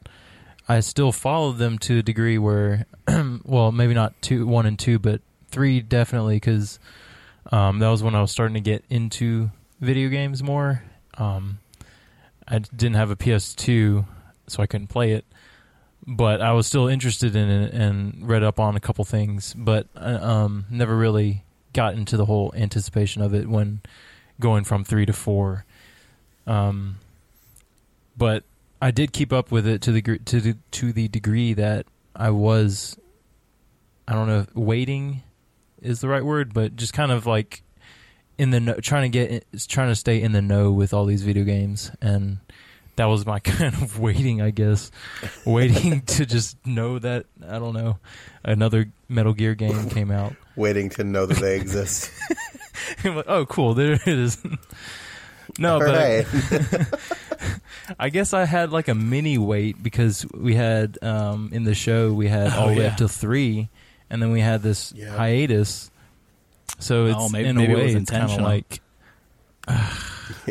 I still followed them to a degree where, well, maybe not 1 and 2, but 3 definitely, because that was when I was starting to get into video games more. I didn't have a PS2, so I couldn't play it, but I was still interested in it and read up on a couple things, but never really got into the whole anticipation of it when going from 3 to 4. But I did keep up with it to the degree that I was, I don't know if waiting is the right word, but just kind of like in the know, trying to stay in the know with all these video games, and that was my kind of waiting, I guess, waiting to just know that, I don't know, another Metal Gear game came out. Waiting to know that they exist. Like, oh, cool, there it is. No, right. But I guess I had like a mini wait, because we had in the show we had all the way up to 3, and then we had this hiatus. So it's maybe way it's kind of like I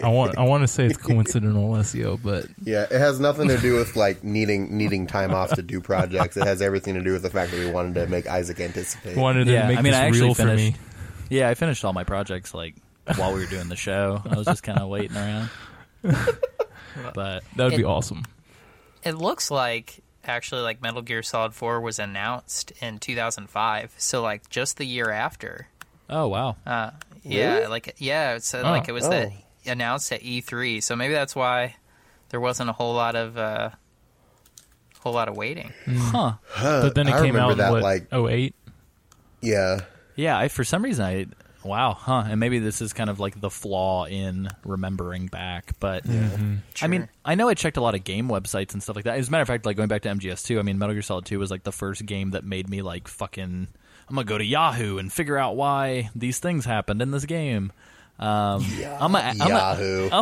want to say it's coincidental, SEO, but yeah, it has nothing to do with like needing time off to do projects. It has everything to do with the fact that we wanted to make Isaac anticipate. This real for me. Yeah, I finished all my projects like while we were doing the show. I was just kind of waiting around. But that would be awesome. It looks like actually like Metal Gear Solid 4 was announced in 2005, so like just the year after. Oh wow! Yeah, really? It was announced at E3, so maybe that's why there wasn't a whole lot of waiting. Huh? But then it came out that, like 2008. Yeah. Yeah. I for some reason and maybe this is kind of like the flaw in remembering back, but I mean, I know I checked a lot of game websites and stuff like that. As a matter of fact, like going back to MGS2, I mean, Metal Gear Solid 2 was like the first game that made me like fucking, I'm going to go to Yahoo and figure out why these things happened in this game. Yahoo. I'm going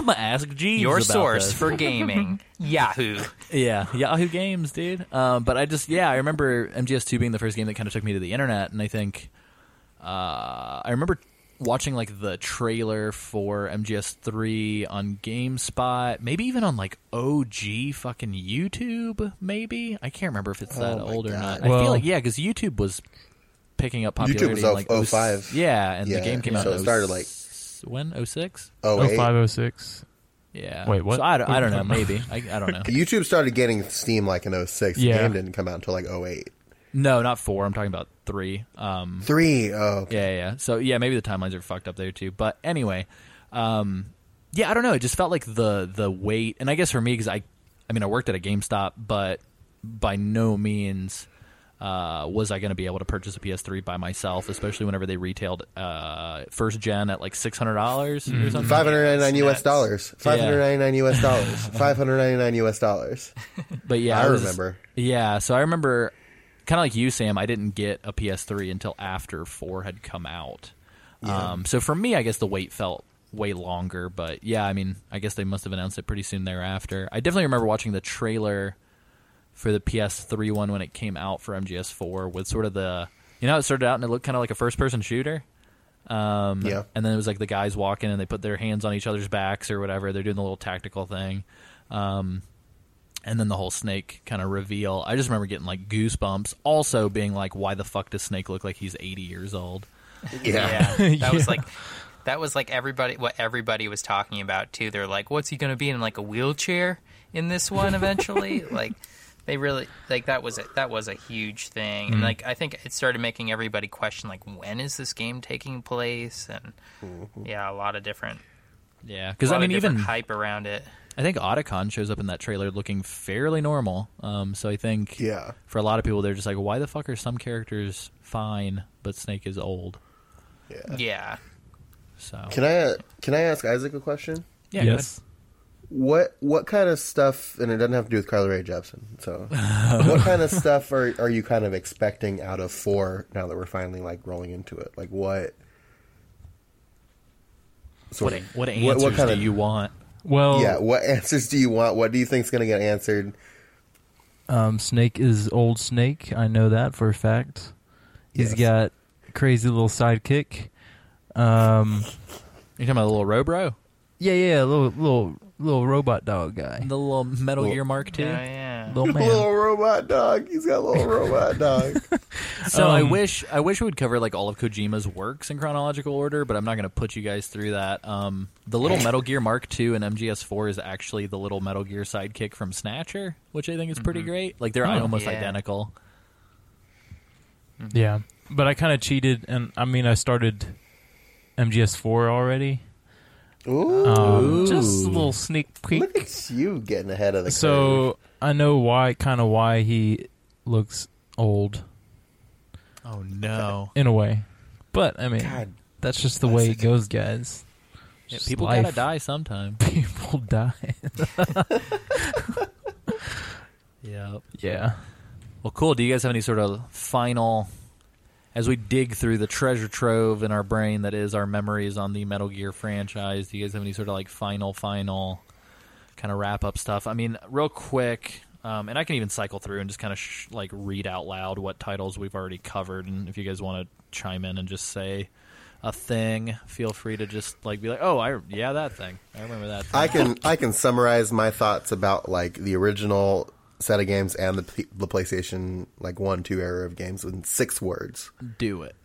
to ask Jeeves your about source this. For gaming. Yahoo. Yeah, Yahoo Games, dude. But I just, I remember MGS2 being the first game that kind of took me to the internet, and I think I remember watching like the trailer for MGS3 on GameSpot, maybe even on like OG fucking YouTube, maybe. I can't remember if it's that old or not. Well, I feel like, because YouTube was picking up popularity. YouTube was like 05. The game came out. So it started like when 06? 05, 06. Yeah. Wait, what? So I don't know. Maybe I don't know. YouTube started getting steam like in 06. The game didn't come out until like 08. No, not 4. I'm talking about 3. 3. Oh. Okay. Yeah. So maybe the timelines are fucked up there too. But anyway, I don't know. It just felt like the wait, and I guess for me, because I mean I worked at a GameStop, but by no means was I going to be able to purchase a PS3 by myself, especially whenever they retailed first gen at like $600 or something? $599 US dollars. $599 US dollars. $599 US dollars. But I remember. So I remember, kind of like you, Sam, I didn't get a PS3 until after 4 had come out. Yeah. So for me, I guess the wait felt way longer. But I mean, I guess they must have announced it pretty soon thereafter. I definitely remember watching the trailer for the PS3 one when it came out for MGS4 with sort of the, it started out and it looked kind of like a first-person shooter. And then it was like the guys walking and they put their hands on each other's backs or whatever. They're doing the little tactical thing. And then the whole Snake kind of reveal. I just remember getting like goosebumps. Also being like, why the fuck does Snake look like he's 80 years old? That was like everybody was talking about too. They're like, what's he going to be in like a wheelchair in this one eventually? Like, they really like that was a huge thing, and like I think it started making everybody question like, when is this game taking place, and a lot of different because I mean even hype around it. I think Otacon shows up in that trailer looking fairly normal, so I think for a lot of people they're just like, why the fuck are some characters fine but Snake is old? So can I ask Isaac a question? Yes. What kind of stuff, and it doesn't have to do with Carly Rae Jepsen, so what kind of stuff are you kind of expecting out of 4 now that we're finally like rolling into it? Like what answers do you want? Well, what answers do you want? What do you think's going to get answered? Snake is old Snake. I know that for a fact. He's got a crazy little sidekick. You're talking about a little Robro? Yeah, yeah, little robot dog guy. The little Metal Gear Mark II? Oh, yeah. Little robot dog. He's got a little robot dog. So I wish we would cover like all of Kojima's works in chronological order, but I'm not going to put you guys through that. The little Metal Gear Mark II and MGS4 is actually the little Metal Gear sidekick from Snatcher, which I think is pretty great. Like they're almost identical. Mm-hmm. Yeah, but I kind of cheated, and I mean I started MGS4 already. Ooh. Just a little sneak peek. Look at you getting ahead of the curve. So I know why he looks old. Oh no! In a way, but I mean, God, that's just the way it goes, guys. Yeah, people life. Gotta die sometime. People die. Yeah. Yeah. Well, cool. Do you guys have any sort of final? As we dig through the treasure trove in our brain that is our memories on the Metal Gear franchise, do you guys have any sort of like final kind of wrap-up stuff? I mean, real quick, and I can even cycle through and just kind of like read out loud what titles we've already covered, and if you guys want to chime in and just say a thing, feel free to just like be like, oh, that thing. I remember that thing. I can summarize my thoughts about like the original set of games and the PlayStation like 1-2 era of games in 6 words. Do it.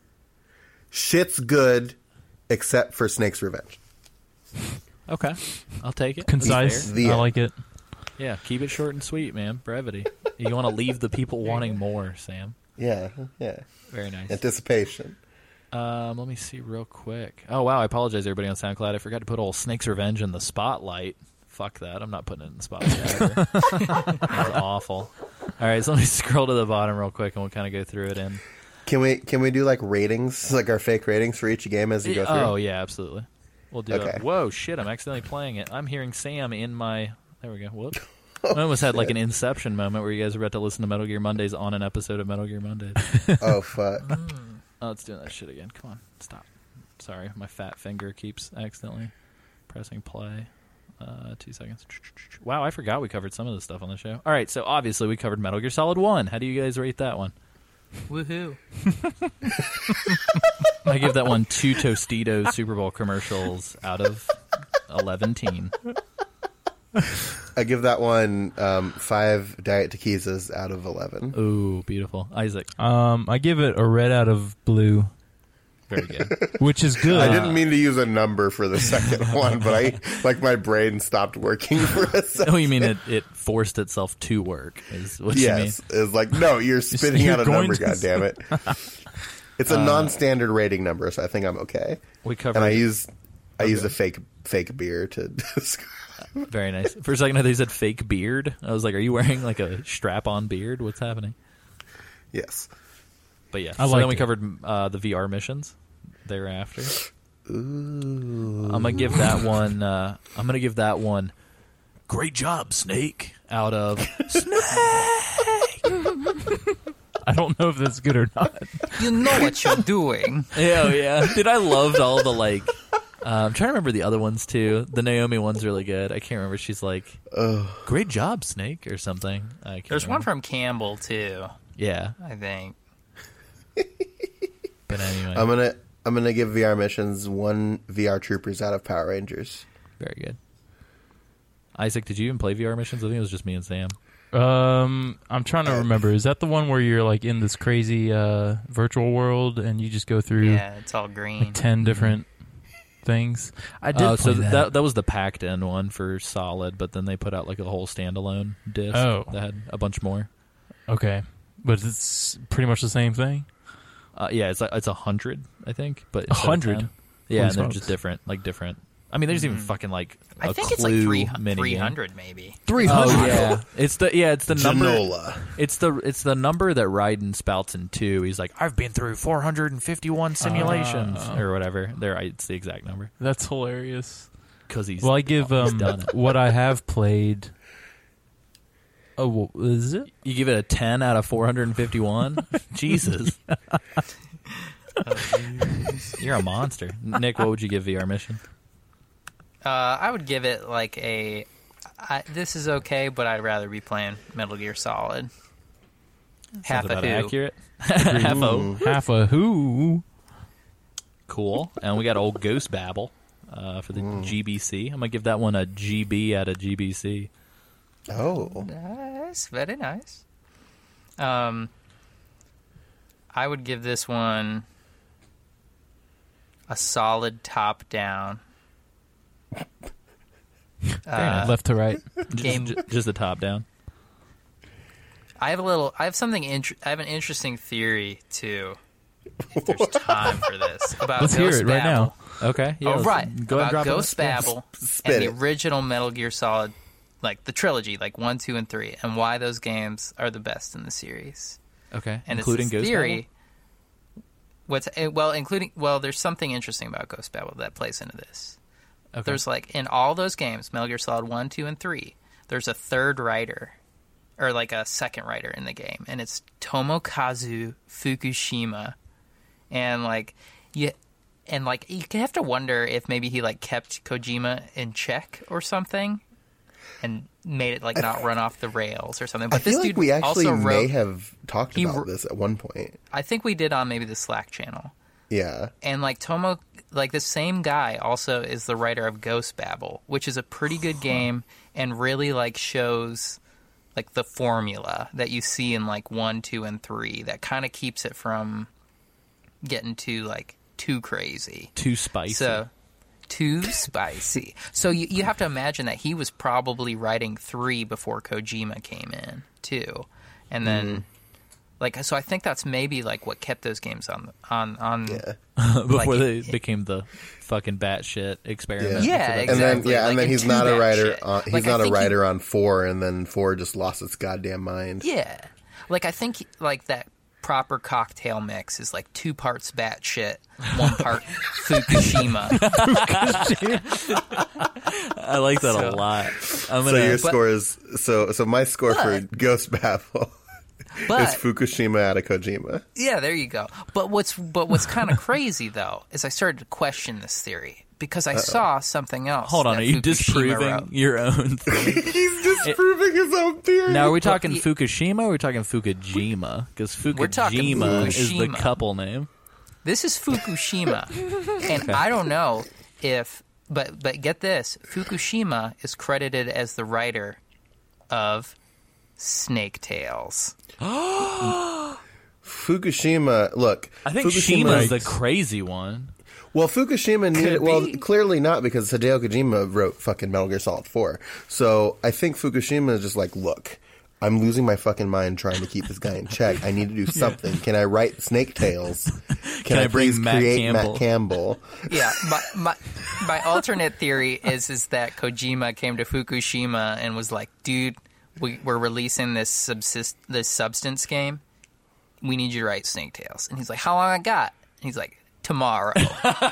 Shit's good, except for Snake's Revenge. Okay, I'll take it. Concise. I like it. Yeah, keep it short and sweet, man. Brevity. You want to leave the people wanting more, Sam. Yeah, yeah. Very nice. Anticipation. Let me see real quick. Oh wow, I apologize everybody on SoundCloud. I forgot to put old Snake's Revenge in the spotlight. Fuck that. I'm not putting it in the spotlight. That's awful. All right, so let me scroll to the bottom real quick, and we'll kind of go through it in. Can we do like ratings, like our fake ratings for each game as we go through? Oh, yeah, absolutely. We'll do it. Whoa, shit, I'm accidentally playing it. I'm hearing Sam in my... There we go. Whoop. I almost had like an Inception moment where you guys were about to listen to Metal Gear Mondays on an episode of Metal Gear Mondays. Oh, fuck. Oh, it's doing that shit again. Come on, stop. Sorry, my fat finger keeps accidentally pressing play. 2 seconds. Wow, I forgot we covered some of this stuff on the show. All right, so obviously we covered Metal Gear Solid 1. How do you guys rate that one? Woohoo. I give that one 2 Tostitos Super Bowl commercials out of 11-teen. I give that one 5 Diet Tequisas out of 11. Ooh, beautiful. Isaac? I give it a red out of blue. Very good. Which is good. I didn't mean to use a number for the second one, but my brain stopped working for a second. Oh, you mean it forced itself to work is what you mean. Yes, it's like, no, you're spitting out a number, goddammit. It's a non-standard rating number, so I think I'm okay. We covered. And I used a fake beer to describe. Very nice. For a second, I thought you said fake beard. I was like, are you wearing like a strap-on beard? What's happening? Yes. But yeah, so then we covered the VR missions thereafter. Ooh. I'm gonna give that one. Great job, Snake. Out of Snake. I don't know if that's good or not. You know what you're doing. Yeah. Dude, I loved all the like. I'm trying to remember the other ones too. The Naomi one's really good. I can't remember. She's like, great job, Snake, or something. There's one from Campbell too. Yeah, I think. But anyway. I'm gonna give VR missions 1 VR Troopers out of Power Rangers. Very good. Isaac, did you even play VR missions? I think it was just me and Sam. I'm trying to remember. Is that the one where you're like in this crazy virtual world and you just go through? Yeah, it's all green. Like 10 different things. I did. So that was the packed in one for Solid, but then they put out like a whole standalone disc that had a bunch more. Okay, but it's pretty much the same thing. Yeah, it's 100, I think. But 100? Yeah, and they're just different. Like, different. I mean, there's even fucking, like, I think it's, like, 300, maybe. 300? Oh, yeah. It's the number. It's the number that Raiden spouts in 2. He's like, I've been through 451 simulations, or whatever. It's the exact number. That's hilarious. Because he's... Well, I give done what I have played... Oh, what is it? You give it a 10 out of 451? Jesus. You're a monster. Nick, what would you give VR Mission? I would give it like a... this is okay, but I'd rather be playing Metal Gear Solid. Half a who. Accurate. Half a half a who. Cool. And we got old Ghost Babel for the GBC. I'm going to give that one a GB out of GBC. Oh. Nice. Very nice. I would give this one a solid top down. Left to right. Game, just the top down. I have an interesting theory too. If there's time for this, about let's Ghost hear it Babel. Right now. Okay. Yeah, oh, right. Go about and drop Ghost Babel and the original Metal Gear Solid, like the trilogy, like 1, 2, and 3, and why those games are the best in the series. Okay. And including it's this Ghost theory. Babel? There's something interesting about Ghost Babel that plays into this. Okay. There's like in all those games, Metal Gear Solid 1, 2, and 3, there's a third writer. Or like a second writer in the game, and it's Tomokazu Fukushima, and you have to wonder if maybe he like kept Kojima in check or something, and made it like not run off the rails or something. But I feel like we actually may have talked about this at one point. I think we did on maybe the Slack channel. Yeah, and like Tomo, like the same guy also is the writer of Ghost Babel, which is a pretty good game and really like shows. Like the formula that you see in like 1, 2, and 3 that kind of keeps it from getting too like too crazy, too spicy. So too spicy. So you have to imagine that he was probably writing 3 before Kojima came in too, and then like so I think that's maybe like what kept those games on before like, they became the fucking batshit experiment. Yeah, exactly. And then he's not a writer. On 4, and then 4 just lost its goddamn mind. Yeah, like I think like that proper cocktail mix is like 2 parts batshit, 1 part Fukushima. I like that a lot. My score for Ghost Babel. But, is Fukushima out of Kojima? Yeah, there you go. But what's kind of crazy though is I started to question this theory because I saw something else. Hold on, are you disproving your own theory? He's disproving his own theory. Now, are we talking Fukushima or are we talking Fukujima? Because Fukujima is the couple name. This is Fukushima, and okay. I don't know if, but get this: Fukushima is credited as the writer of. Snake Tales. Fukushima, look. I think Fukushima's the crazy one. Well, Fukushima needed... Well, clearly not, because Hideo Kojima wrote fucking Metal Gear Solid 4. So I think Fukushima is just like, look, I'm losing my fucking mind trying to keep this guy in check. I need to do something. Can I write Snake Tales? Can I bring Matt Campbell? Yeah, my alternate theory is that Kojima came to Fukushima and was like, dude... We're releasing this substance game. We need you to write Snake Tales. And he's like, how long I got? And he's like, tomorrow. Unless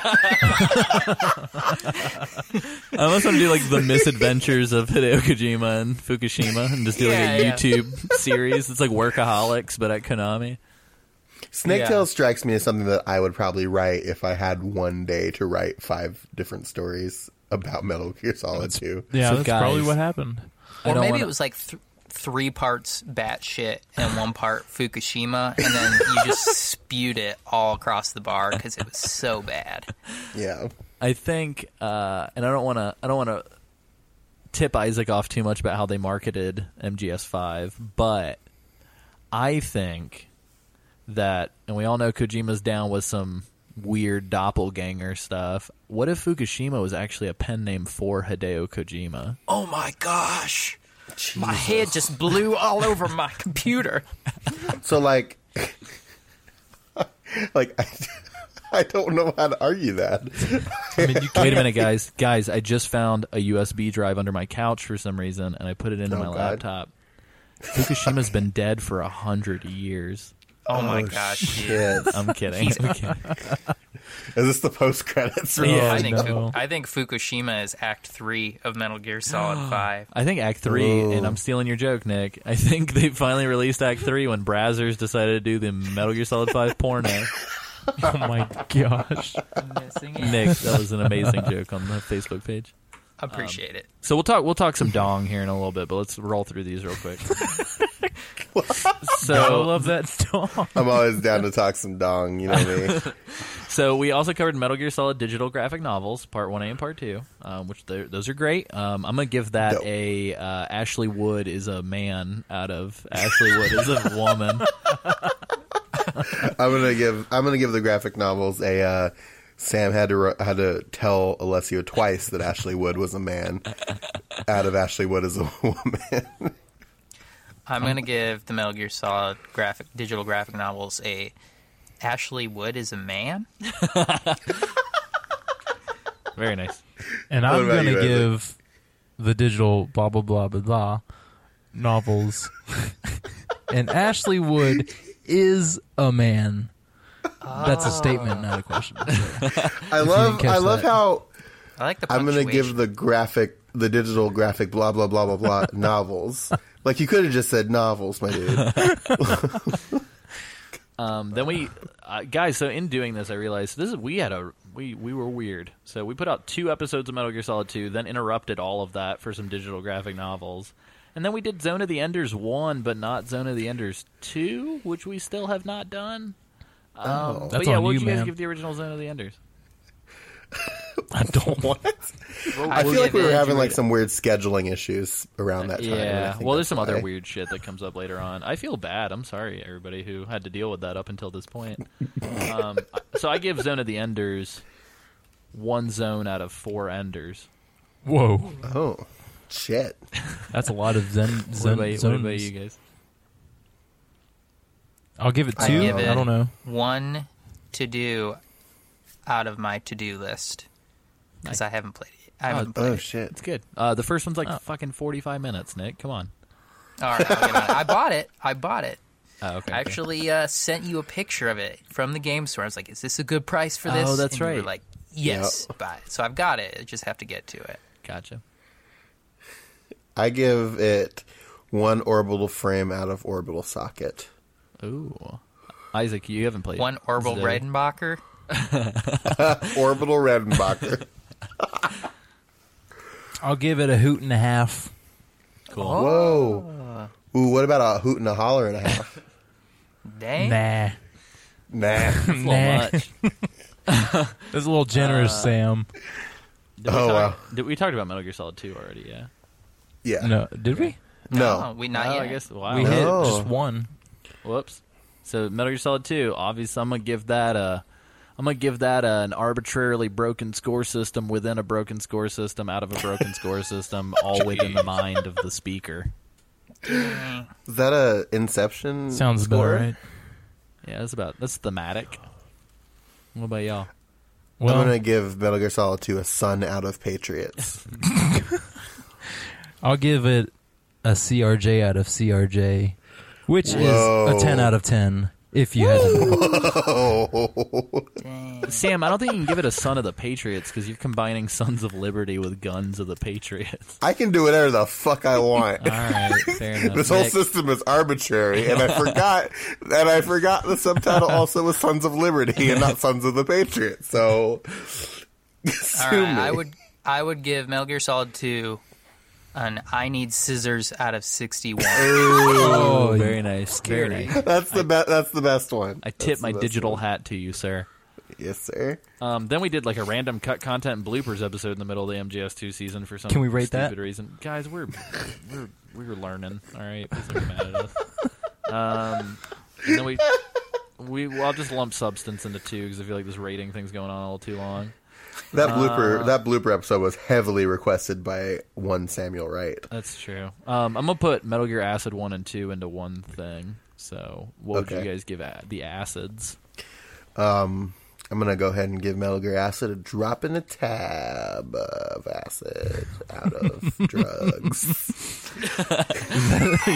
I'm do like the misadventures of Hideo Kojima and Fukushima and just do like a YouTube series. It's like Workaholics, but at Konami. Snake Tales strikes me as something that I would probably write if I had one day to write 5 different stories about Metal Gear Solid 2. Yeah, that's probably what happened. Or maybe it was like 3 parts batshit and 1 part Fukushima, and then you just spewed it all across the bar because it was so bad. Yeah, I think, and I don't want to tip Isaac off too much about how they marketed MGS5, but I think that, and we all know Kojima's down with some weird doppelganger stuff. What if Fukushima was actually a pen name for Hideo Kojima? Oh my gosh. Jesus. My head just blew all over my computer. So like I don't know how to argue that. I mean, wait a minute, guys. Guys, I just found a USB drive under my couch for some reason, and I put it into my laptop. Fukushima's been dead for 100 years. Oh my gosh! Shit. I'm kidding. Is this the post credits? Yeah, I think Fukushima is Act 3 of Metal Gear Solid 5. I think Act 3, and I'm stealing your joke, Nick. I think they finally released Act 3 when Brazzers decided to do the Metal Gear Solid 5 porno. Oh my gosh! Nick, that was an amazing joke on the Facebook page. Appreciate it. So we'll talk some dong here in a little bit, but let's roll through these real quick. So I love that song. I'm always down to talk some dong, you know what I mean? So we also covered Metal Gear Solid digital graphic novels, part 1A and part 2, which those are great. I'm going to give that Ashley Wood is a man out of Ashley Wood is a woman. I'm going to give the graphic novels a Sam had to tell Alessio twice that Ashley Wood was a man out of Ashley Wood is a woman. I'm going to give the Metal Gear Solid digital graphic novels a Ashley Wood is a man. Very nice. And I'm going to give the digital blah, blah, blah, blah, blah novels and Ashley Wood is a man. Oh. That's a statement, not a question. So I love how I like the punctuation. I'm going to give the digital graphic blah, blah, blah, blah, blah novels. Like, you could have just said novels, my dude. Then we... guys, so in doing this, I realized we were weird. So we put out 2 episodes of Metal Gear Solid 2, then interrupted all of that for some digital graphic novels. And then we did Zone of the Enders 1, but not Zone of the Enders 2, which we still have not done. But yeah, what would you guys give the original Zone of the Enders? I don't want it. I feel like we were having like some weird scheduling issues around that time. Yeah, well, there's some other weird shit that comes up later on. I feel bad. I'm sorry, everybody who had to deal with that up until this point. So I give Zone of the Enders 1 zone out of 4 Enders. Whoa. Oh, shit. That's a lot of Zen zones. What about you guys? I'll give it 2. I don't know. 1 to do out of my to-do list. Because I haven't played it. Shit. It's good. The first one's like fucking 45 minutes, Nick. Come on. All right. I bought it. Oh, okay. I actually sent you a picture of it from the game store. I was like, is this a good price for this? Oh, that's right. You were like, yes, buy it. So I've got it. I just have to get to it. Gotcha. I give it 1 orbital frame out of orbital socket. Ooh. Isaac, you haven't played it. 1 orbital Redenbacher? Orbital Redenbacher. I'll give it a hoot and a half. Cool. Oh. Whoa. Ooh, what about a hoot and a holler and a half? Dang. Nah. That's a little much. That's a little generous, Sam. Did we talk about Metal Gear Solid 2 already? Yeah. Yeah. No, did we? No, we not yet. I guess. Wow. We hit just 1. Whoops. So Metal Gear Solid 2. Obviously, I'm gonna give that a. I'm going to give that an arbitrarily broken score system within a broken score system out of a broken score system, all within the mind of the speaker. Is that a Inception sounds score? About right. Yeah, that's thematic. What about y'all? Well, I'm going to give Metal Gear Solid 2 a sun out of Patriots. I'll give it a CRJ out of CRJ, which is a 10 out of 10. If you hadn't. Sam, I don't think you can give it a Son of the Patriots because you're combining Sons of Liberty with Guns of the Patriots. I can do whatever the fuck I want. All right, fair enough. This whole system is arbitrary, and I forgot the subtitle also was Sons of Liberty and not Sons of the Patriots. So, all right, me. I would give Metal Gear Solid 2 an I Need Scissors out of 61. Oh, very nice. Scary. That's the best one. I tip my digital hat to you, sir. Yes, sir. Then we did like a random cut content and bloopers episode in the middle of the MGS2 season for some stupid reason. Guys, we're learning. All right, please don't be mad at us. And then I'll just lump substance into 2 because I feel like this rating thing's going on all too long. That blooper episode was heavily requested by one Samuel Wright. That's true. I'm going to put Metal Gear Acid 1 and 2 into 1 thing. So what would you guys give the Acids? I'm going to go ahead and give Metal Gear Acid a drop in a tab of acid out of drugs.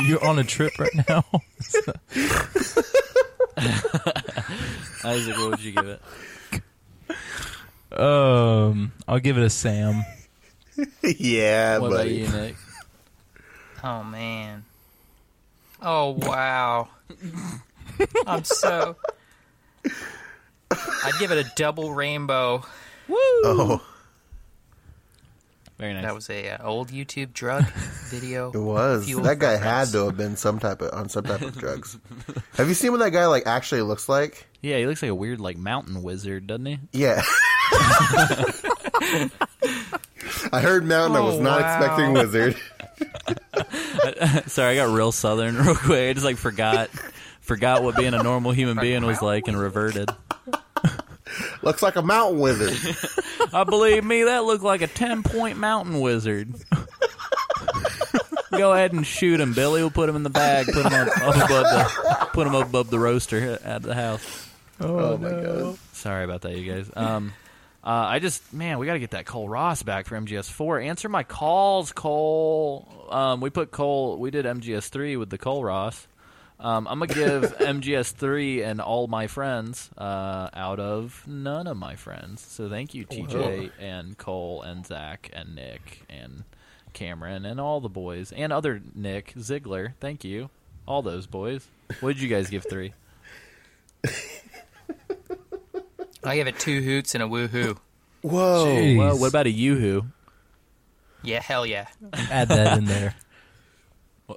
You're on a trip right now? Isaac, what would you give it? I'll give it a Sam. Yeah, what buddy. About you, Nick? Oh man. Oh wow. I'd give it a double rainbow. Woo! Oh. Very nice. That was a old YouTube drug. video. It was. That guy had to have been on some type of drugs. Have you seen what that guy like actually looks like? Yeah, he looks like a weird like mountain wizard, doesn't he? Yeah. I heard mountain. I was not expecting wizard. Sorry, I got real southern real quick. I just like forgot what being a normal human being was like and reverted. Looks like a mountain wizard. I believe me, that looked like a 10-point mountain wizard. Go ahead and shoot him, Billy. We'll put him in the bag. Put him above the roaster at the house. Oh my God! Sorry about that, you guys. We got to get that Cole Ross back for MGS4. Answer my calls, Cole. We did MGS3 with the Cole Ross. I'm going to give MGS3 and all my friends out of none of my friends. So thank you, TJ and Cole and Zach and Nick and Cameron and all the boys and other Nick Ziegler. Thank you. All those boys. What did you guys give 3? I gave it 2 hoots and a woohoo. Whoa. Jeez. Whoa. What about a yoo-hoo? Yeah, hell yeah. Add that in there.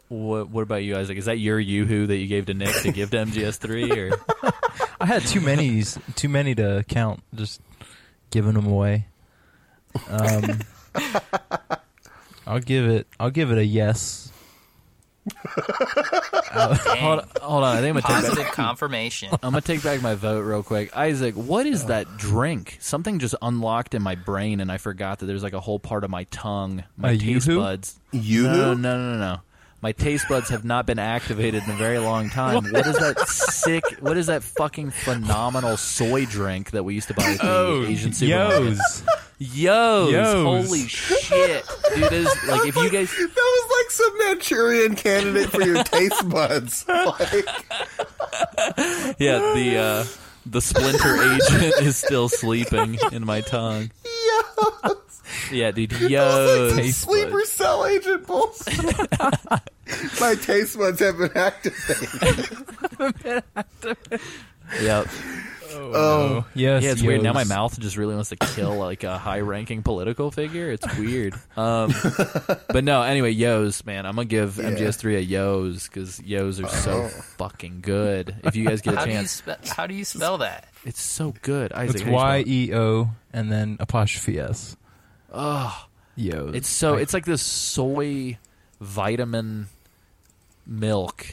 What about you, Isaac? Is that your yoo-hoo that you gave to Nick to give to MGS3? Or? I had too many to count, just giving them away. I'll give it a yes. Hold on, I think I'm gonna take back confirmation. I'm gonna take back my vote real quick. Isaac, what is that drink? Something just unlocked in my brain, and I forgot that there's like a whole part of my tongue, my taste buds. No. My taste buds have not been activated in a very long time. What is that sick? What is that fucking phenomenal soy drink that we used to buy at the Asian supermarket? Yo's. Holy shit, dude! Is like if you guys that was like some Manchurian candidate for your taste buds. Like... Yeah, the splinter agent is still sleeping in my tongue. Yo. Yeah, dude. Yo, like sleeper buds. Cell agent bullshit. My taste buds have been activated. Yep. Oh, yes. Yeah, it's weird. Now my mouth just really wants to kill like a high-ranking political figure. It's weird. But no, anyway, yo's, man. I'm going to give MGS3 a yo's because yo's are so fucking good. If you guys get a chance. How do you spell that? It's so good. Isaac, it's Y-E-O and then apostrophe S. Oh, yo's. It's so. It's like this soy vitamin milk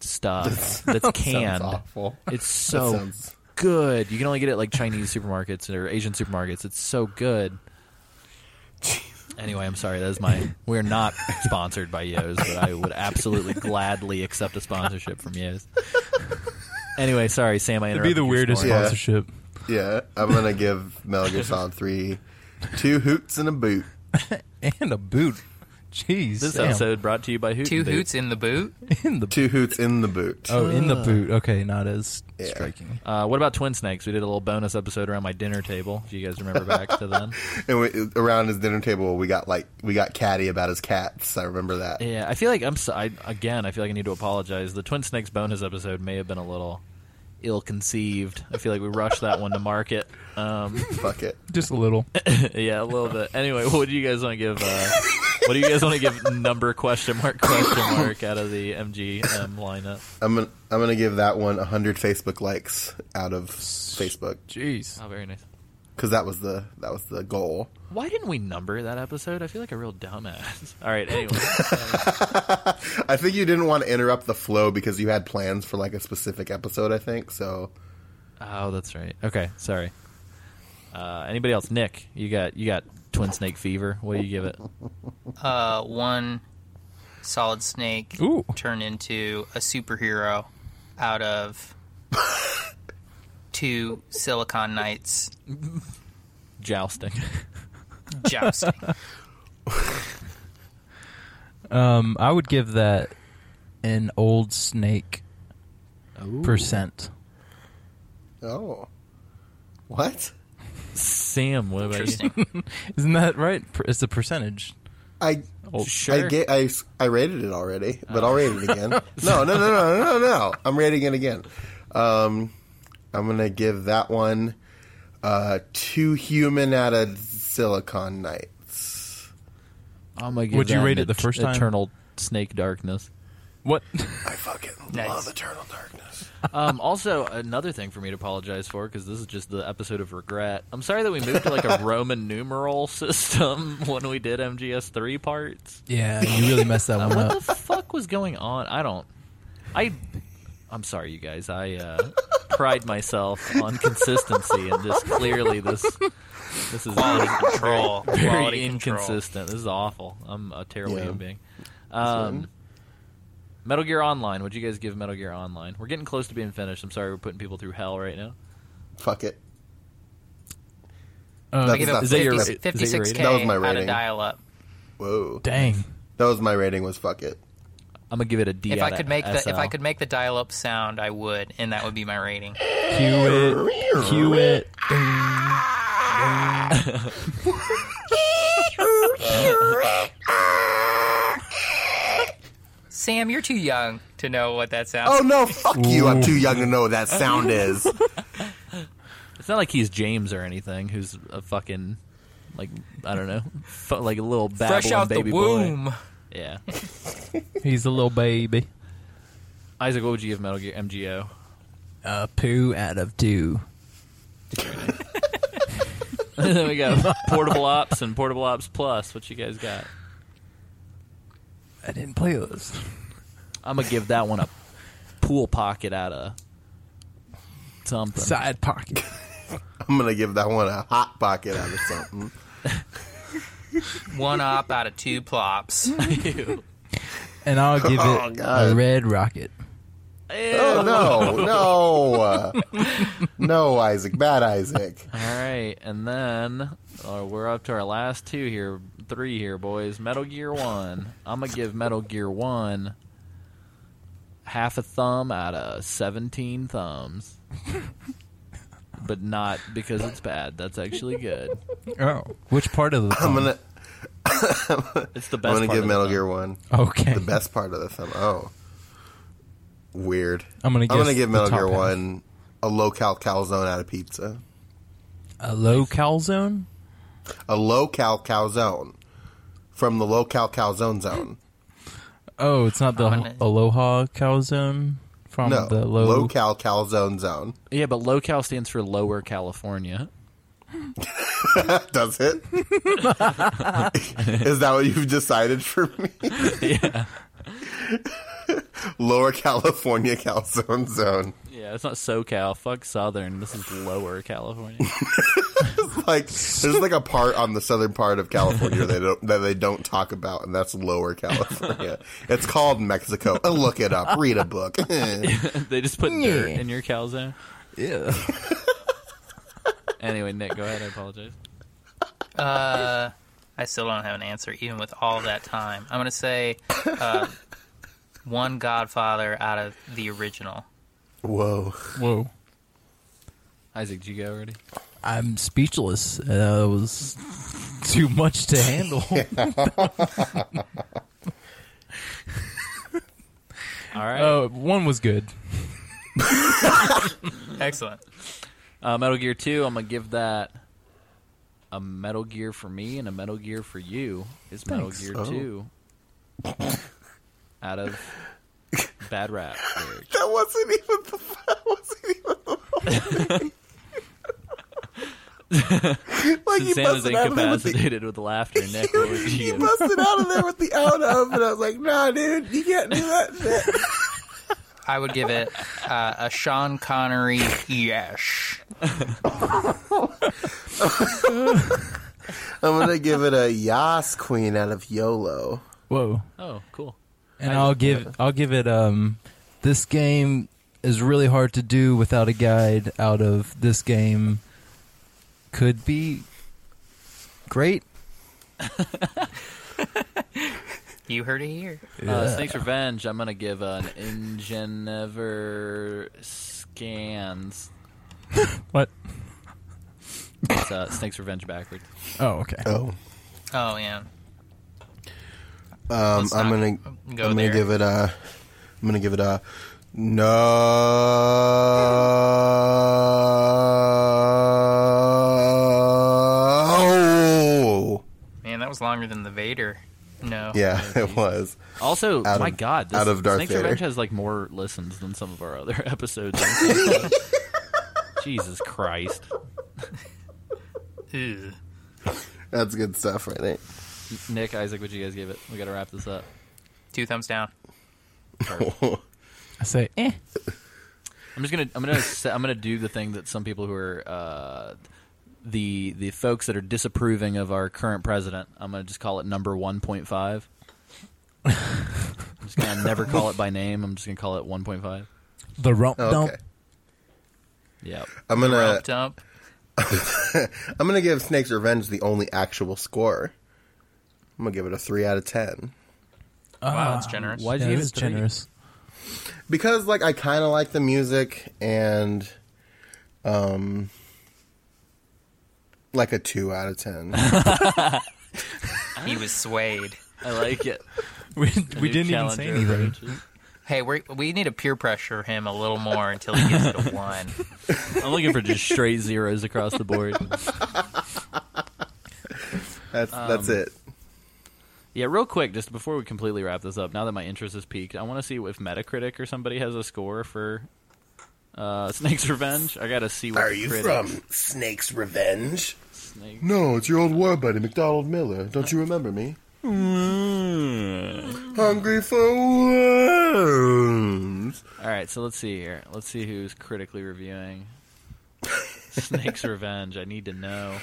stuff that's canned. Awful. It's so good. You can only get it at like Chinese supermarkets or Asian supermarkets. It's so good. Anyway, I'm sorry. We're not sponsored by Yo's, but I would absolutely gladly accept a sponsorship from Yo's. Anyway, sorry, Sam. I interrupted. It'd be the weirdest sponsorship. Yeah, I'm gonna give Metal Gear Solid 3 2 hoots and a boot. And a boot. Jeez. This episode brought to you by Hoot. 2 hoots in the boot? In the boot. 2 hoots in the boot. Oh, in the boot. Okay, not as striking. What about Twin Snakes? We did a little bonus episode around my dinner table. Do you guys remember back to then? And around his dinner table, we got catty about his cats. I remember that. Yeah, I feel like I feel like I need to apologize. The Twin Snakes bonus episode may have been a little ill-conceived. I feel like we rushed that one to market. Fuck it. Just a little. Yeah, a little bit. Anyway, what do you guys want to give... What do you guys want to give number question mark out of the MGM lineup? I'm gonna give that one 100 Facebook likes out of Facebook. Jeez, oh, very nice. Because that was the goal. Why didn't we number that episode? I feel like a real dumbass. All right, anyway. I think you didn't want to interrupt the flow because you had plans for like a specific episode. I think so. Oh, that's right. Okay, sorry. Anybody else? Nick, you got Twin Snake fever. What do you give it? One solid snake turned into a superhero out of 2 Silicon Knights jousting. I would give that an old snake percent. Oh, what? Sam, what about you? Isn't that right? It's a percentage. I rated it already, but I'll rate it again. No. I'm rating it again. I'm going to give that one 2 human out of Silicon Knights. I'm gonna give. Would you rate it the first time? Eternal Snake Darkness. What? I fucking love Eternal Darkness. Also, another thing for me to apologize for, because this is just the episode of regret. I'm sorry that we moved to like a Roman numeral system when we did MGS3 parts. Yeah, you really messed that one up. What the fuck was going on? I'm sorry, you guys. I pride myself on consistency, and just clearly this is control. Very inconsistent. Control. This is awful. I'm a terrible human being. Metal Gear Online. What'd you guys give Metal Gear Online? We're getting close to being finished. I'm sorry we're putting people through hell right now. Fuck it. Is that your 56K that was my rating. Out of dial-up. Whoa. Dang. That was my rating was fuck it. I'm going to give it a D. If I could make the dial-up sound, I would, and that would be my rating. Cue it. Cue it. Sam, you're too young to know what that sound is. Oh, no, fuck you. I'm too young to know what that sound is. It's not like he's James or anything, who's a fucking, like, I don't know, like a little babbling fresh out baby the womb. Boy. Yeah. He's a little baby. Isaac, what would you give Metal Gear MGO? 2 out of 2. Then we got Portable Ops and Portable Ops Plus. What you guys got? I didn't play those. I'm going to give that one a pool pocket out of something. Side pocket. I'm going to give that one a hot pocket out of something. 1 op out of 2 plops. And I'll give it a red rocket. Ew. Oh, no. No, Isaac. Bad Isaac. All right. And then we're up to our last 3 here, boys. Metal Gear 1. I'm going to give Metal Gear 1 half a thumb out of 17 thumbs. But not because it's bad. That's actually good. Oh. Which part of the thumb? It's the best part. I'm going to give Metal Gear 1. Okay. The best part of the thumb. Oh. Weird. I'm gonna give Metal Gear 1 a low-cal calzone out of pizza. A low-cal zone? A low-cal calzone from the low-cal calzone zone. Oh, it's not the Aloha calzone from the low-cal calzone zone. Yeah, but low-cal stands for Lower California. Does it? Is that what you've decided for me? Yeah. Lower California calzone zone. Yeah, it's not SoCal. Fuck Southern. This is Lower California. There's a part on the southern part of California that they don't talk about, and that's Lower California. It's called Mexico. Look it up. Read a book. They just put dirt in your calzone. Yeah. Anyway, Nick, go ahead. I apologize. I still don't have an answer, even with all that time. I'm going to say... 1 Godfather out of the original. Whoa. Isaac, did you go already? I'm speechless. That was too much to handle. All right. 1 was good. Excellent. Metal Gear 2, I'm going to give that a Metal Gear for me and a Metal Gear for you. It's Metal Gear 2. Out of bad rap. That wasn't even the Sam was incapacitated with laughter. Nick, he busted out of there with the out of, and I was like, "Nah, dude, you can't do that shit." I would give it a Sean Connery yesh. I'm gonna give it a Yas Queen out of YOLO. Whoa! Oh, cool. And I'll give it this game is really hard to do without a guide out of this game could be great. You heard it here. Yeah. Snake's Revenge, I'm going to give an Ingenever Scans. What? It's Snake's Revenge backwards. Oh, okay. Oh yeah. I'm gonna give it a no. Man, that was longer than the Vader. No. Yeah, no, it was. Also, my God, this Snake's Revenge has like more listens than some of our other episodes. Jesus Christ. Ew. That's good stuff right there. Nick, Isaac, what you guys give it? We gotta wrap this up. 2 thumbs down. I say eh. I'm gonna do the thing that some people who are the folks that are disapproving of our current president. I'm gonna just call it number 1.5. I'm just gonna never call it by name. I'm just gonna call it 1.5. The rump dump. Okay. Yeah. I'm gonna rump dump. I'm gonna give Snake's Revenge the only actual score. I'm gonna give it a 3 out of 10. Wow, that's generous. Why do you give it 3? Generous? Because like I kind of like the music, and like a 2 out of 10. He was swayed. I like it. We didn't even say anything. Hey, we need to peer pressure him a little more until he gets to 1. I'm looking for just straight zeros across the board. That's it. Yeah, real quick, just before we completely wrap this up, now that my interest has peaked, I want to see if Metacritic or somebody has a score for Snake's Revenge. I got to see what from Snake's Revenge? No, it's your old war buddy, McDonald Miller. Don't you remember me? Hungry for worms. All right, so let's see here. Let's see who's critically reviewing Snake's Revenge. I need to know.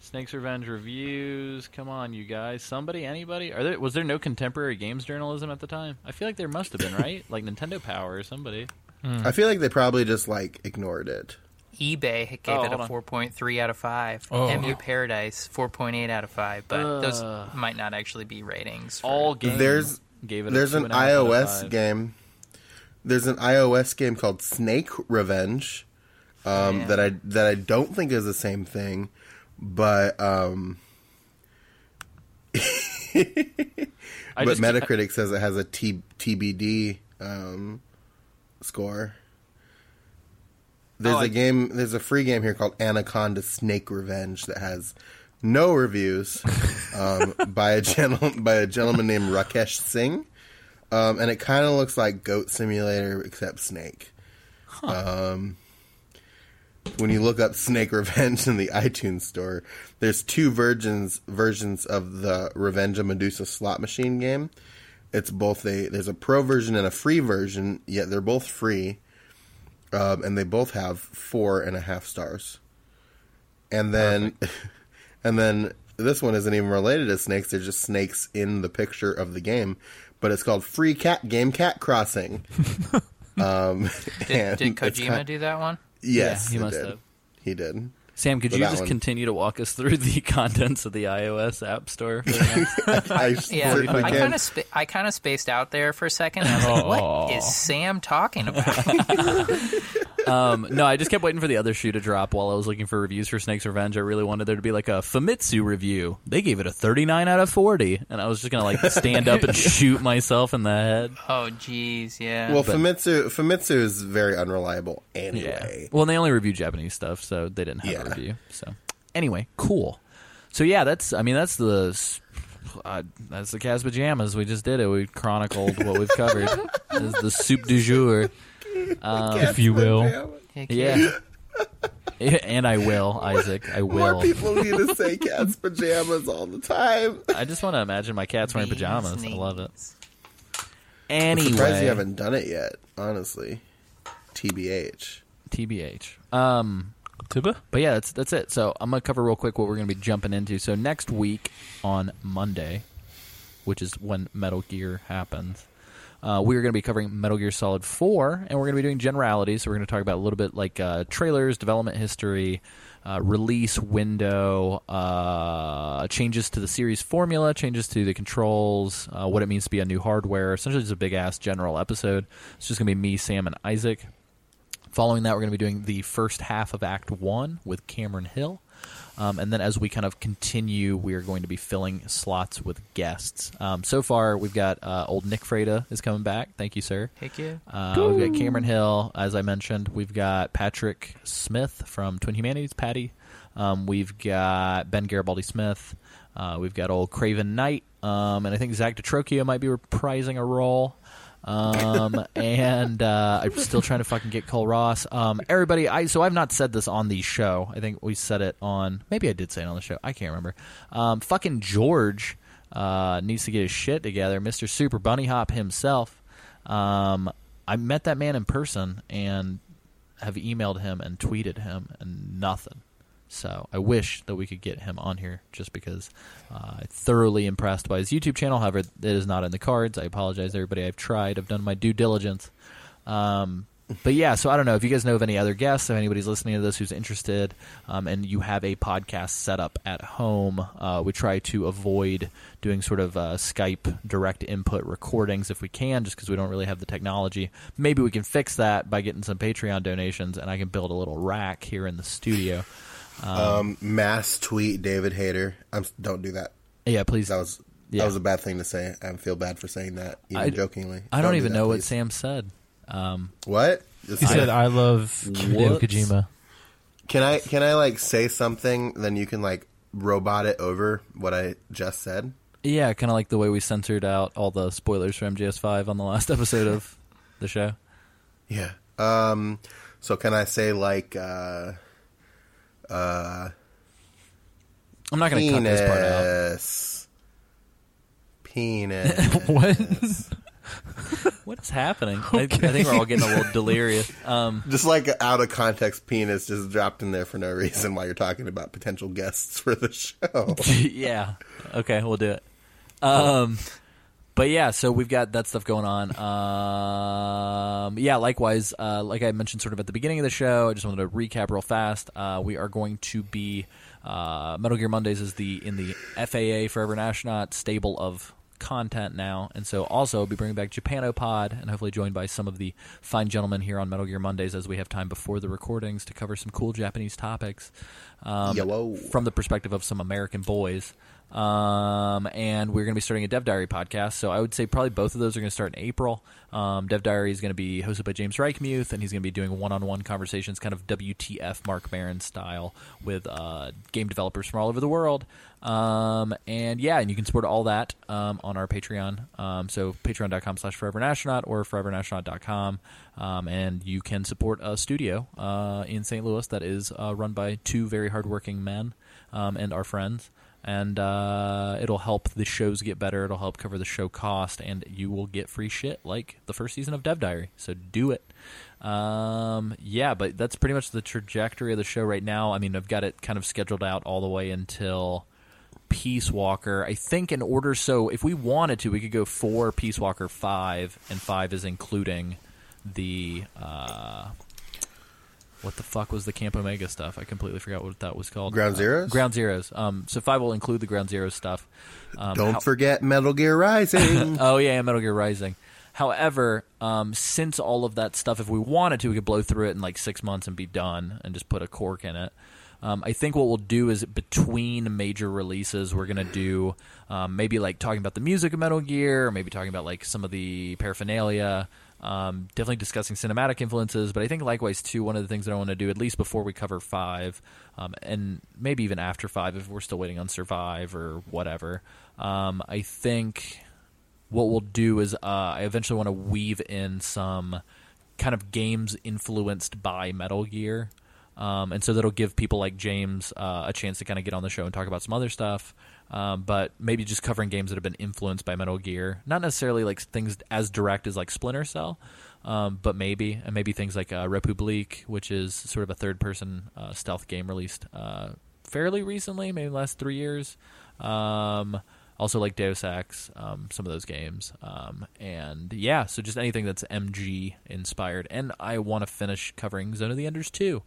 Snake's Revenge reviews. Come on, you guys. Somebody, anybody? Was there no contemporary games journalism at the time? I feel like there must have been, right? Like Nintendo Power or somebody. I feel like they probably just like ignored it. eBay gave it a 4.3 out of 5. MU Paradise 4.8 out of 5. But those might not actually be ratings. All games. There's an iOS game. There's an iOS game called Snake Revenge that I don't think is the same thing. But but Metacritic says it has a TBD score. There's a game. There's a free game here called Anaconda Snake Revenge that has no reviews by a gentleman named Rakesh Singh, and it kind of looks like Goat Simulator except Snake. Huh. When you look up Snake Revenge in the iTunes store, there's 2 versions of the Revenge of Medusa slot machine game. It's both there's a pro version and a free version, yet they're both free, and they both have 4.5 stars. And then this one isn't even related to snakes; they're just snakes in the picture of the game. But it's called Free Cat Game Cat Crossing. Did Kojima do that one? Yes, he must have. He did. Sam, could you just continue to walk us through the contents of the iOS App Store? I kind of spaced out there for a second. I was like, what is Sam talking about? No, I just kept waiting for the other shoe to drop while I was looking for reviews for Snake's Revenge. I really wanted there to be like a Famitsu review. They gave it a 39 out of 40. And I was just going to like stand up and shoot myself in the head. Oh, jeez, yeah. Well, Famitsu is very unreliable anyway. Yeah. Well, and they only review Japanese stuff, so they didn't have a review. So anyway, cool. So yeah, that's the Cas Pajamas. We just did it. We chronicled what we've covered. This is the soup du jour. If you will. Yeah. And I will, Isaac. I will. More people need to say Cat's Pajamas all the time. I just want to imagine my cats wearing pajamas. I love it. Anyway. I'm surprised you haven't done it yet, honestly. TBH. But yeah, that's it. So I'm going to cover real quick what we're going to be jumping into. So next week on Monday, which is when Metal Gear happens, we are going to be covering Metal Gear Solid 4, and we're going to be doing generalities. So we're going to talk about a little bit like trailers, development history, release window, changes to the series formula, changes to the controls, what it means to be on new hardware. Essentially just a big-ass general episode. It's just going to be me, Sam, and Isaac. Following that, we're going to be doing the first half of Act 1 with Cameron Hill. And then as we kind of continue, we are going to be filling slots with guests. So far, we've got old Nick Freda is coming back. Thank you, sir. Thank you. We've got Cameron Hill, as I mentioned. We've got Patrick Smith from Twin Humanities, Patty. We've got Ben Garibaldi-Smith. We've got old Craven Knight. And I think Zach Detrocchio might be reprising a role. And I'm still trying to fucking get Cole Ross. Everybody, so I've not said this on the show. I think we said it on... Maybe I did say it on the show. I can't remember. Fucking George needs to get his shit together. Mr. Super Bunny Hop himself. I met that man in person and have emailed him and tweeted him and nothing. So I wish that we could get him on here just because I'm thoroughly impressed by his YouTube channel. However, it is not in the cards. I apologize, everybody. I've tried. I've done my due diligence. But yeah, so I don't know if you guys know of any other guests, if anybody's listening to this who's interested, and you have a podcast set up at home. We try to avoid doing sort of Skype direct input recordings if we can, just because we don't really have the technology. Maybe we can fix that by getting some Patreon donations, and I can build a little rack here in the studio. Mass tweet David Hayter. Don't do that. Yeah, please. That was a bad thing to say. I feel bad for saying that, even jokingly. I don't even know what Sam said. What? He said, "I love Hideo Kojima." Can I like say something? Then you can like robot it over what I just said. Yeah, kind of like the way we censored out all the spoilers for MGS5 on the last episode of the show. Yeah. So can I say like? I'm not going to cut this part out. Penis. What? What is happening? Okay. I think we're all getting a little delirious. Just like an out of context penis just dropped in there for no reason while you're talking about potential guests for the show. Yeah. Okay, we'll do it. But yeah, so we've got that stuff going on. Yeah, likewise, like I mentioned sort of at the beginning of the show, I just wanted to recap real fast. We are going to be Metal Gear Mondays is in the FAA Forever an Astronaut stable of content now, and so also I'll be bringing back Japanopod and hopefully joined by some of the fine gentlemen here on Metal Gear Mondays as we have time before the recordings to cover some cool Japanese topics from the perspective of some American boys. And we're going to be starting a Dev Diary podcast, so I would say probably both of those are going to start in April. Dev Diary is going to be hosted by James Reichmuth, and he's going to be doing one-on-one conversations, kind of WTF Mark Maron style, with game developers from all over the world. And you can support all that on our Patreon. So patreon.com/foreveranastronaut or foreveranastronaut.com. And you can support a studio in St. Louis that is run by two very hardworking men and our friends. And it'll help the shows get better. It'll help cover the show cost, and you will get free shit like the first season of Dev Diary. So do it. But that's pretty much the trajectory of the show right now. I mean, I've got it kind of scheduled out all the way until Peace Walker. I think in order, so if we wanted to, we could go 4, Peace Walker 5, and 5 is including the... what the fuck was the Camp Omega stuff? I completely forgot what that was called. Ground Zeroes? Ground Zeroes. So 5 will include the Ground Zeroes stuff. Don't forget Metal Gear Rising. Oh, yeah, Metal Gear Rising. However, since all of that stuff, if we wanted to, we could blow through it in like 6 months and be done and just put a cork in it. I think what we'll do is between major releases, we're going to do maybe like talking about the music of Metal Gear, or maybe talking about like some of the paraphernalia. Definitely discussing cinematic influences, but I think likewise too, one of the things that I want to do at least before we cover 5, and maybe even after 5 if we're still waiting on Survive or whatever, I think what we'll do is I eventually want to weave in some kind of games influenced by Metal Gear, and so that'll give people like James a chance to kind of get on the show and talk about some other stuff. But maybe just covering games that have been influenced by Metal Gear. Not necessarily like things as direct as like Splinter Cell, but maybe. And maybe things like Republique, which is sort of a third-person stealth game released fairly recently, maybe the last 3 years. Also like Deus Ex, some of those games. So just anything that's MG-inspired. And I want to finish covering Zone of the Enders, too.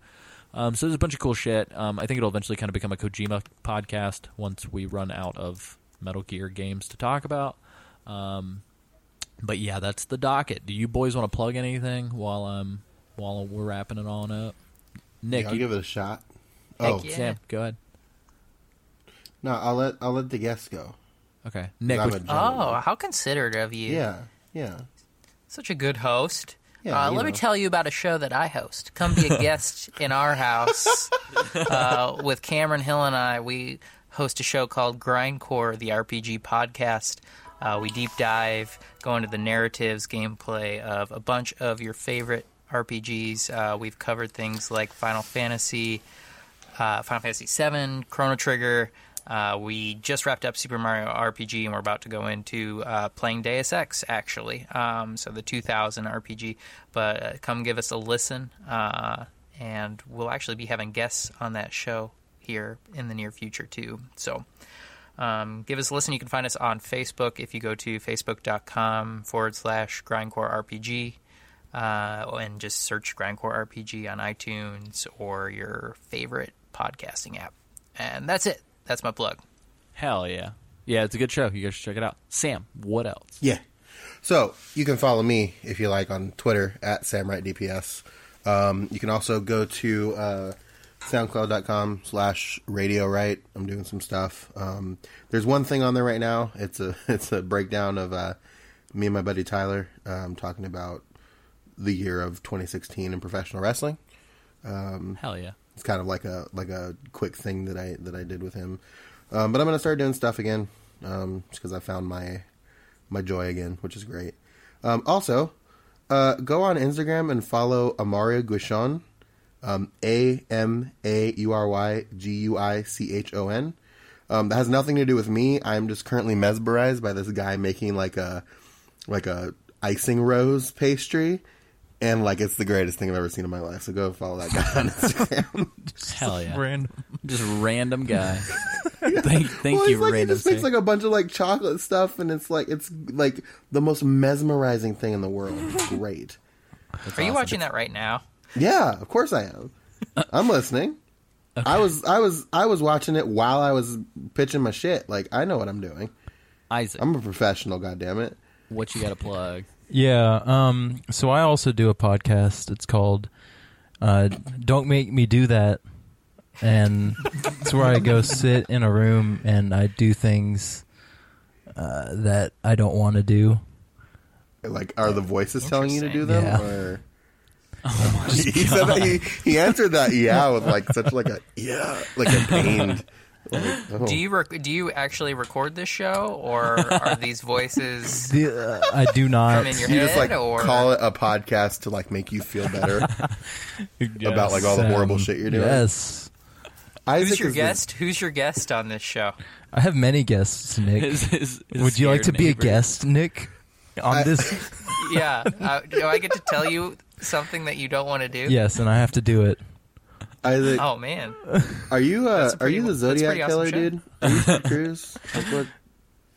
So there's a bunch of cool shit. I think it'll eventually kind of become a Kojima podcast once we run out of Metal Gear games to talk about. That's the docket. Do you boys want to plug anything while we're wrapping it all up? Nick, I'll give it a shot. Sam, go ahead. No, I'll let the guests go. Okay, Nick. How considerate of you. Yeah, yeah. Such a good host. Yeah, let me tell you about a show that I host. Come be a guest in our house with Cameron Hill and I. We host a show called Grindcore, the RPG podcast. We deep dive, go into the narratives, gameplay of a bunch of your favorite RPGs. We've covered things like Final Fantasy VII, Chrono Trigger. We just wrapped up Super Mario RPG, and we're about to go into playing Deus Ex, actually. So the 2000 RPG. But come give us a listen, and we'll actually be having guests on that show here in the near future, too. So give us a listen. You can find us on Facebook if you go to facebook.com/grindcore RPG. And just search Grindcore RPG on iTunes or your favorite podcasting app. And that's it. That's my plug. Hell yeah. Yeah, it's a good show. You guys should check it out. Sam, what else? Yeah. So you can follow me, if you like, on Twitter at SamWrightDPS. You can also go to SoundCloud.com/RadioWright. I'm doing some stuff. There's one thing on there right now. It's a breakdown of me and my buddy Tyler talking about the year of 2016 in professional wrestling. Hell yeah. It's kind of like a quick thing that I did with him, but I'm gonna start doing stuff again, just because I found my joy again, which is great. Also, go on Instagram and follow Amauri Guichon, AMAURYGUICHON. That has nothing to do with me. I'm just currently mesmerized by this guy making like a icing rose pastry. And, it's the greatest thing I've ever seen in my life. So go follow that guy on Instagram. Hell yeah. Just random guy. Yeah. Thank you, random guy. He just makes, a bunch of, chocolate stuff. And it's the most mesmerizing thing in the world. It's great. That's Are you watching that right now? Yeah, of course I am. I'm listening. Okay. I was watching it while I was pitching my shit. I know what I'm doing. Isaac. I'm a professional, goddammit. What you got to plug? Yeah, so I also do a podcast. It's called Don't Make Me Do That. And it's where I go sit in a room and I do things that I don't want to do. Are the voices telling you to do them? Yeah. Or? Oh my God. Said that he answered that yeah with such a pained... Oh. Do you actually record this show, or are these voices? I do not. From in your you head, just or... call it a podcast to make make you feel better about all the horrible shit you're doing. Yes. Isaac Who's your guest? Who's your guest on this show? I have many guests, Nick. Would you like to be a guest, Nick? On this? Yeah. Do I get to tell you something that you don't want to do? Yes, and I have to do it. Isaac, oh man, are you the Zodiac killer, awesome dude? Are you Tom Cruise?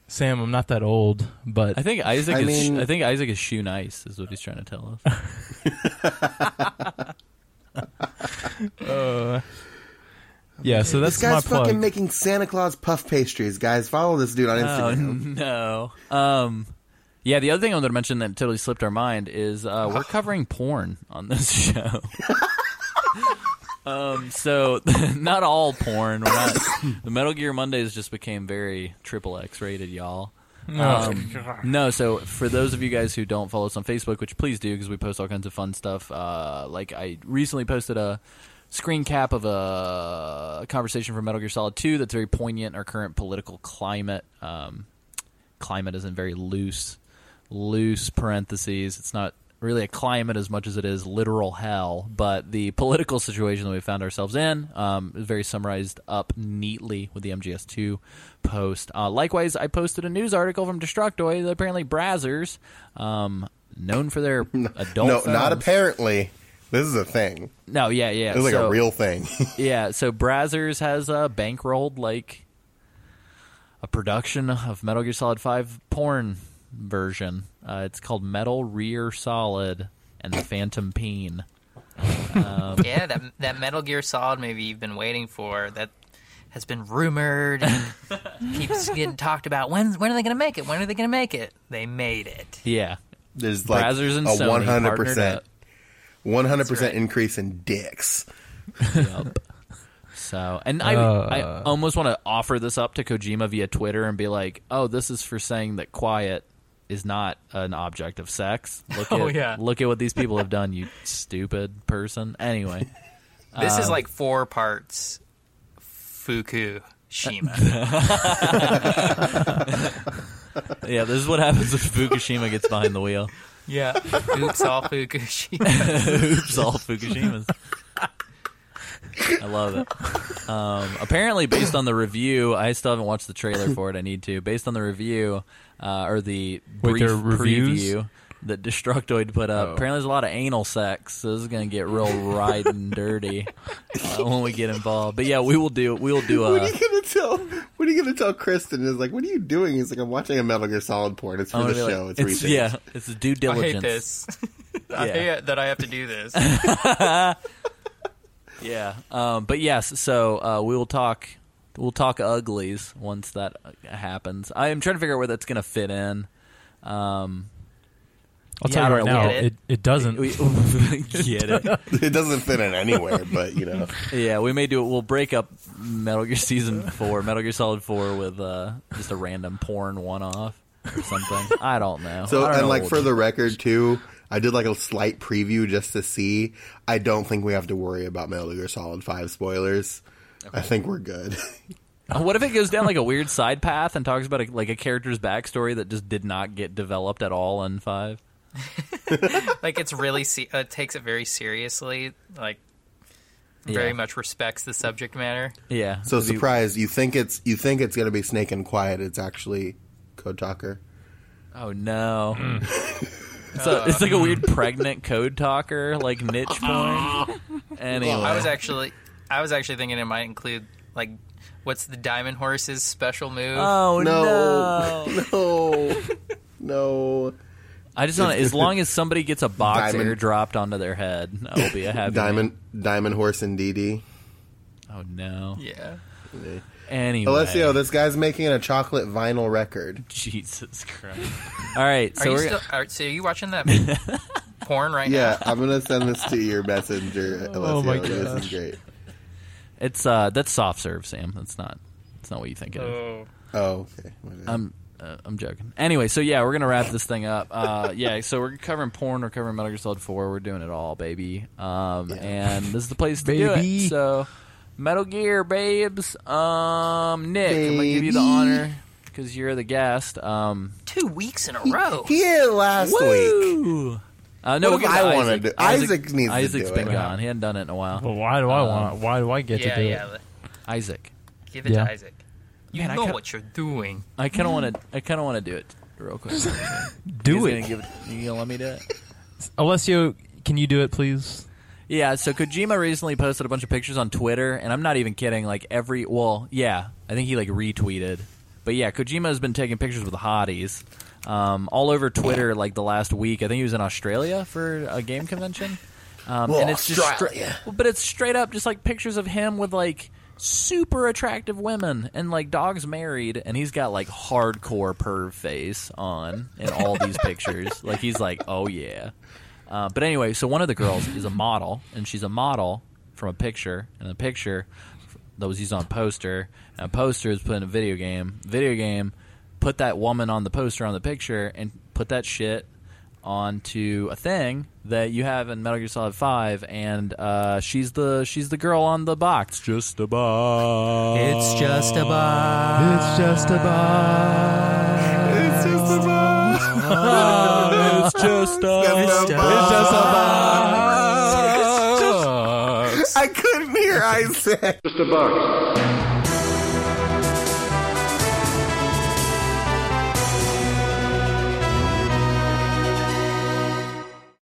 Sam, I'm not that old, but I think Isaac. I think Isaac is shoe nice, is what he's trying to tell us. Yeah, so that's my plug. This guy's fucking making Santa Claus puff pastries, guys. Follow this dude on Instagram. Oh, no. Yeah, the other thing I wanted to mention that totally slipped our mind is we're covering porn on this show. So not all porn. The Metal Gear Mondays just became very XXX rated, y'all. No, so for those of you guys who don't follow us on Facebook, which please do, because we post all kinds of fun stuff. I recently posted a screen cap of a conversation from Metal Gear Solid 2 that's very poignant in our current political climate. Climate is in very loose parentheses. It's not really a climate as much as it is literal hell, but the political situation that we found ourselves in is very summarized up neatly with the MGS2 post. Likewise, I posted a news article from Destructoid that apparently Brazzers, known for their adult films. No, not apparently. This is a thing. No, yeah. It's a real thing. Yeah, so Brazzers has bankrolled, a production of Metal Gear Solid 5 porn version. It's called Metal Rear Solid and the Phantom Peen. Yeah, that Metal Gear Solid movie you've been waiting for that has been rumored and keeps getting talked about. When are they going to make it? When are they going to make it? They made it. Yeah, there's Brazzers and a Sony 100% increase in dicks. Yep. So, and I almost want to offer this up to Kojima via Twitter and be like, "Oh, this is for saying that quiet is not an object of sex. Look at what these people have done, you stupid person. Anyway. This is like 4 parts Fukushima. Yeah, this is what happens if Fukushima gets behind the wheel. Yeah. Oops, all Fukushimas. Oops, all Fukushimas. I love it. Apparently, based on the review, I still haven't watched the trailer for it. I need to. Based on the review, or the brief preview that Destructoid put up, apparently there's a lot of anal sex, so this is going to get real riding dirty when we get involved. But yeah, we will do a... What are you going to tell Kristen? It's like, what are you doing? He's like, I'm watching a Metal Gear Solid porn. It's for the show. Like, it's research. Yeah, it's due diligence. I hate this. I hate that I have to do this. Yeah, but yes. So we'll talk uglies once that happens. I am trying to figure out where that's going to fit in. I'll tell you right now, it doesn't. We get it. It doesn't fit in anywhere. But you know, yeah, we may do it. We'll break up Metal Gear Season 4, Metal Gear Solid 4, with just a random porn one-off or something. I don't know. So don't and know like for the record too. I did like a slight preview just to see. I don't think we have to worry about Metal Gear Solid 5 spoilers. Okay. I think we're good. What if it goes down like a weird side path and talks about like a character's backstory that just did not get developed at all in 5? Like it's really takes it very seriously. Like very much respects the subject matter. Yeah. So surprise, you think it's going to be Snake and Quiet. It's actually Code Talker. Oh no. So it's like a weird pregnant code talker, like niche porn. Anyway, I was actually thinking it might include like what's the Diamond Horse's special move? Oh no! I just don't. As long as somebody gets a box airdropped onto their head, I'll be a happy Diamond Horse and DD. Oh no! Yeah. Anyway. Alessio, this guy's making a chocolate vinyl record. Jesus Christ. All right. So are you watching that porn right now? Yeah, I'm going to send this to your messenger, Alessio. Oh my God. This is great. It's, that's soft serve, Sam. That's not what you think it is. Oh, okay. I'm joking. Anyway, so yeah, we're going to wrap this thing up. So we're covering porn. We're covering Metal Gear Solid 4. We're doing it all, baby. And this is the place to do it. So... Metal Gear, babes. Nick, baby. I'm going to give you the honor because you're the guest. 2 weeks in a row. Yeah, last week. No, what I want to do? Isaac needs to do it. Isaac's been gone. He hadn't done it in a while. Well, why do I want it? Why do I get to do it? Isaac. Give it to Isaac. You know what you're doing. I kind of want to do it real quick. You going to let me do it? Alessio, can you do it, please? Yeah, so Kojima recently posted a bunch of pictures on Twitter, and I'm not even kidding, like I think he like retweeted. But yeah, Kojima has been taking pictures with hotties all over Twitter like the last week. I think he was in Australia for a game convention. And it's just but it's straight up just like pictures of him with like super attractive women and like dogs married, and he's got like hardcore perv face on in all these pictures. Like he's like, "Oh yeah." But anyway, so one of the girls is a model, and she's a model from a picture, and a picture that was used on a poster, and a poster is put in a video game. Video game put that woman on the poster on the picture and put that shit onto a thing that you have in Metal Gear Solid 5, and she's the girl on the box. It's just a box. It's just a box. It's just a box. It's just a box. It's just a box. I couldn't hear Isaac. Just a box.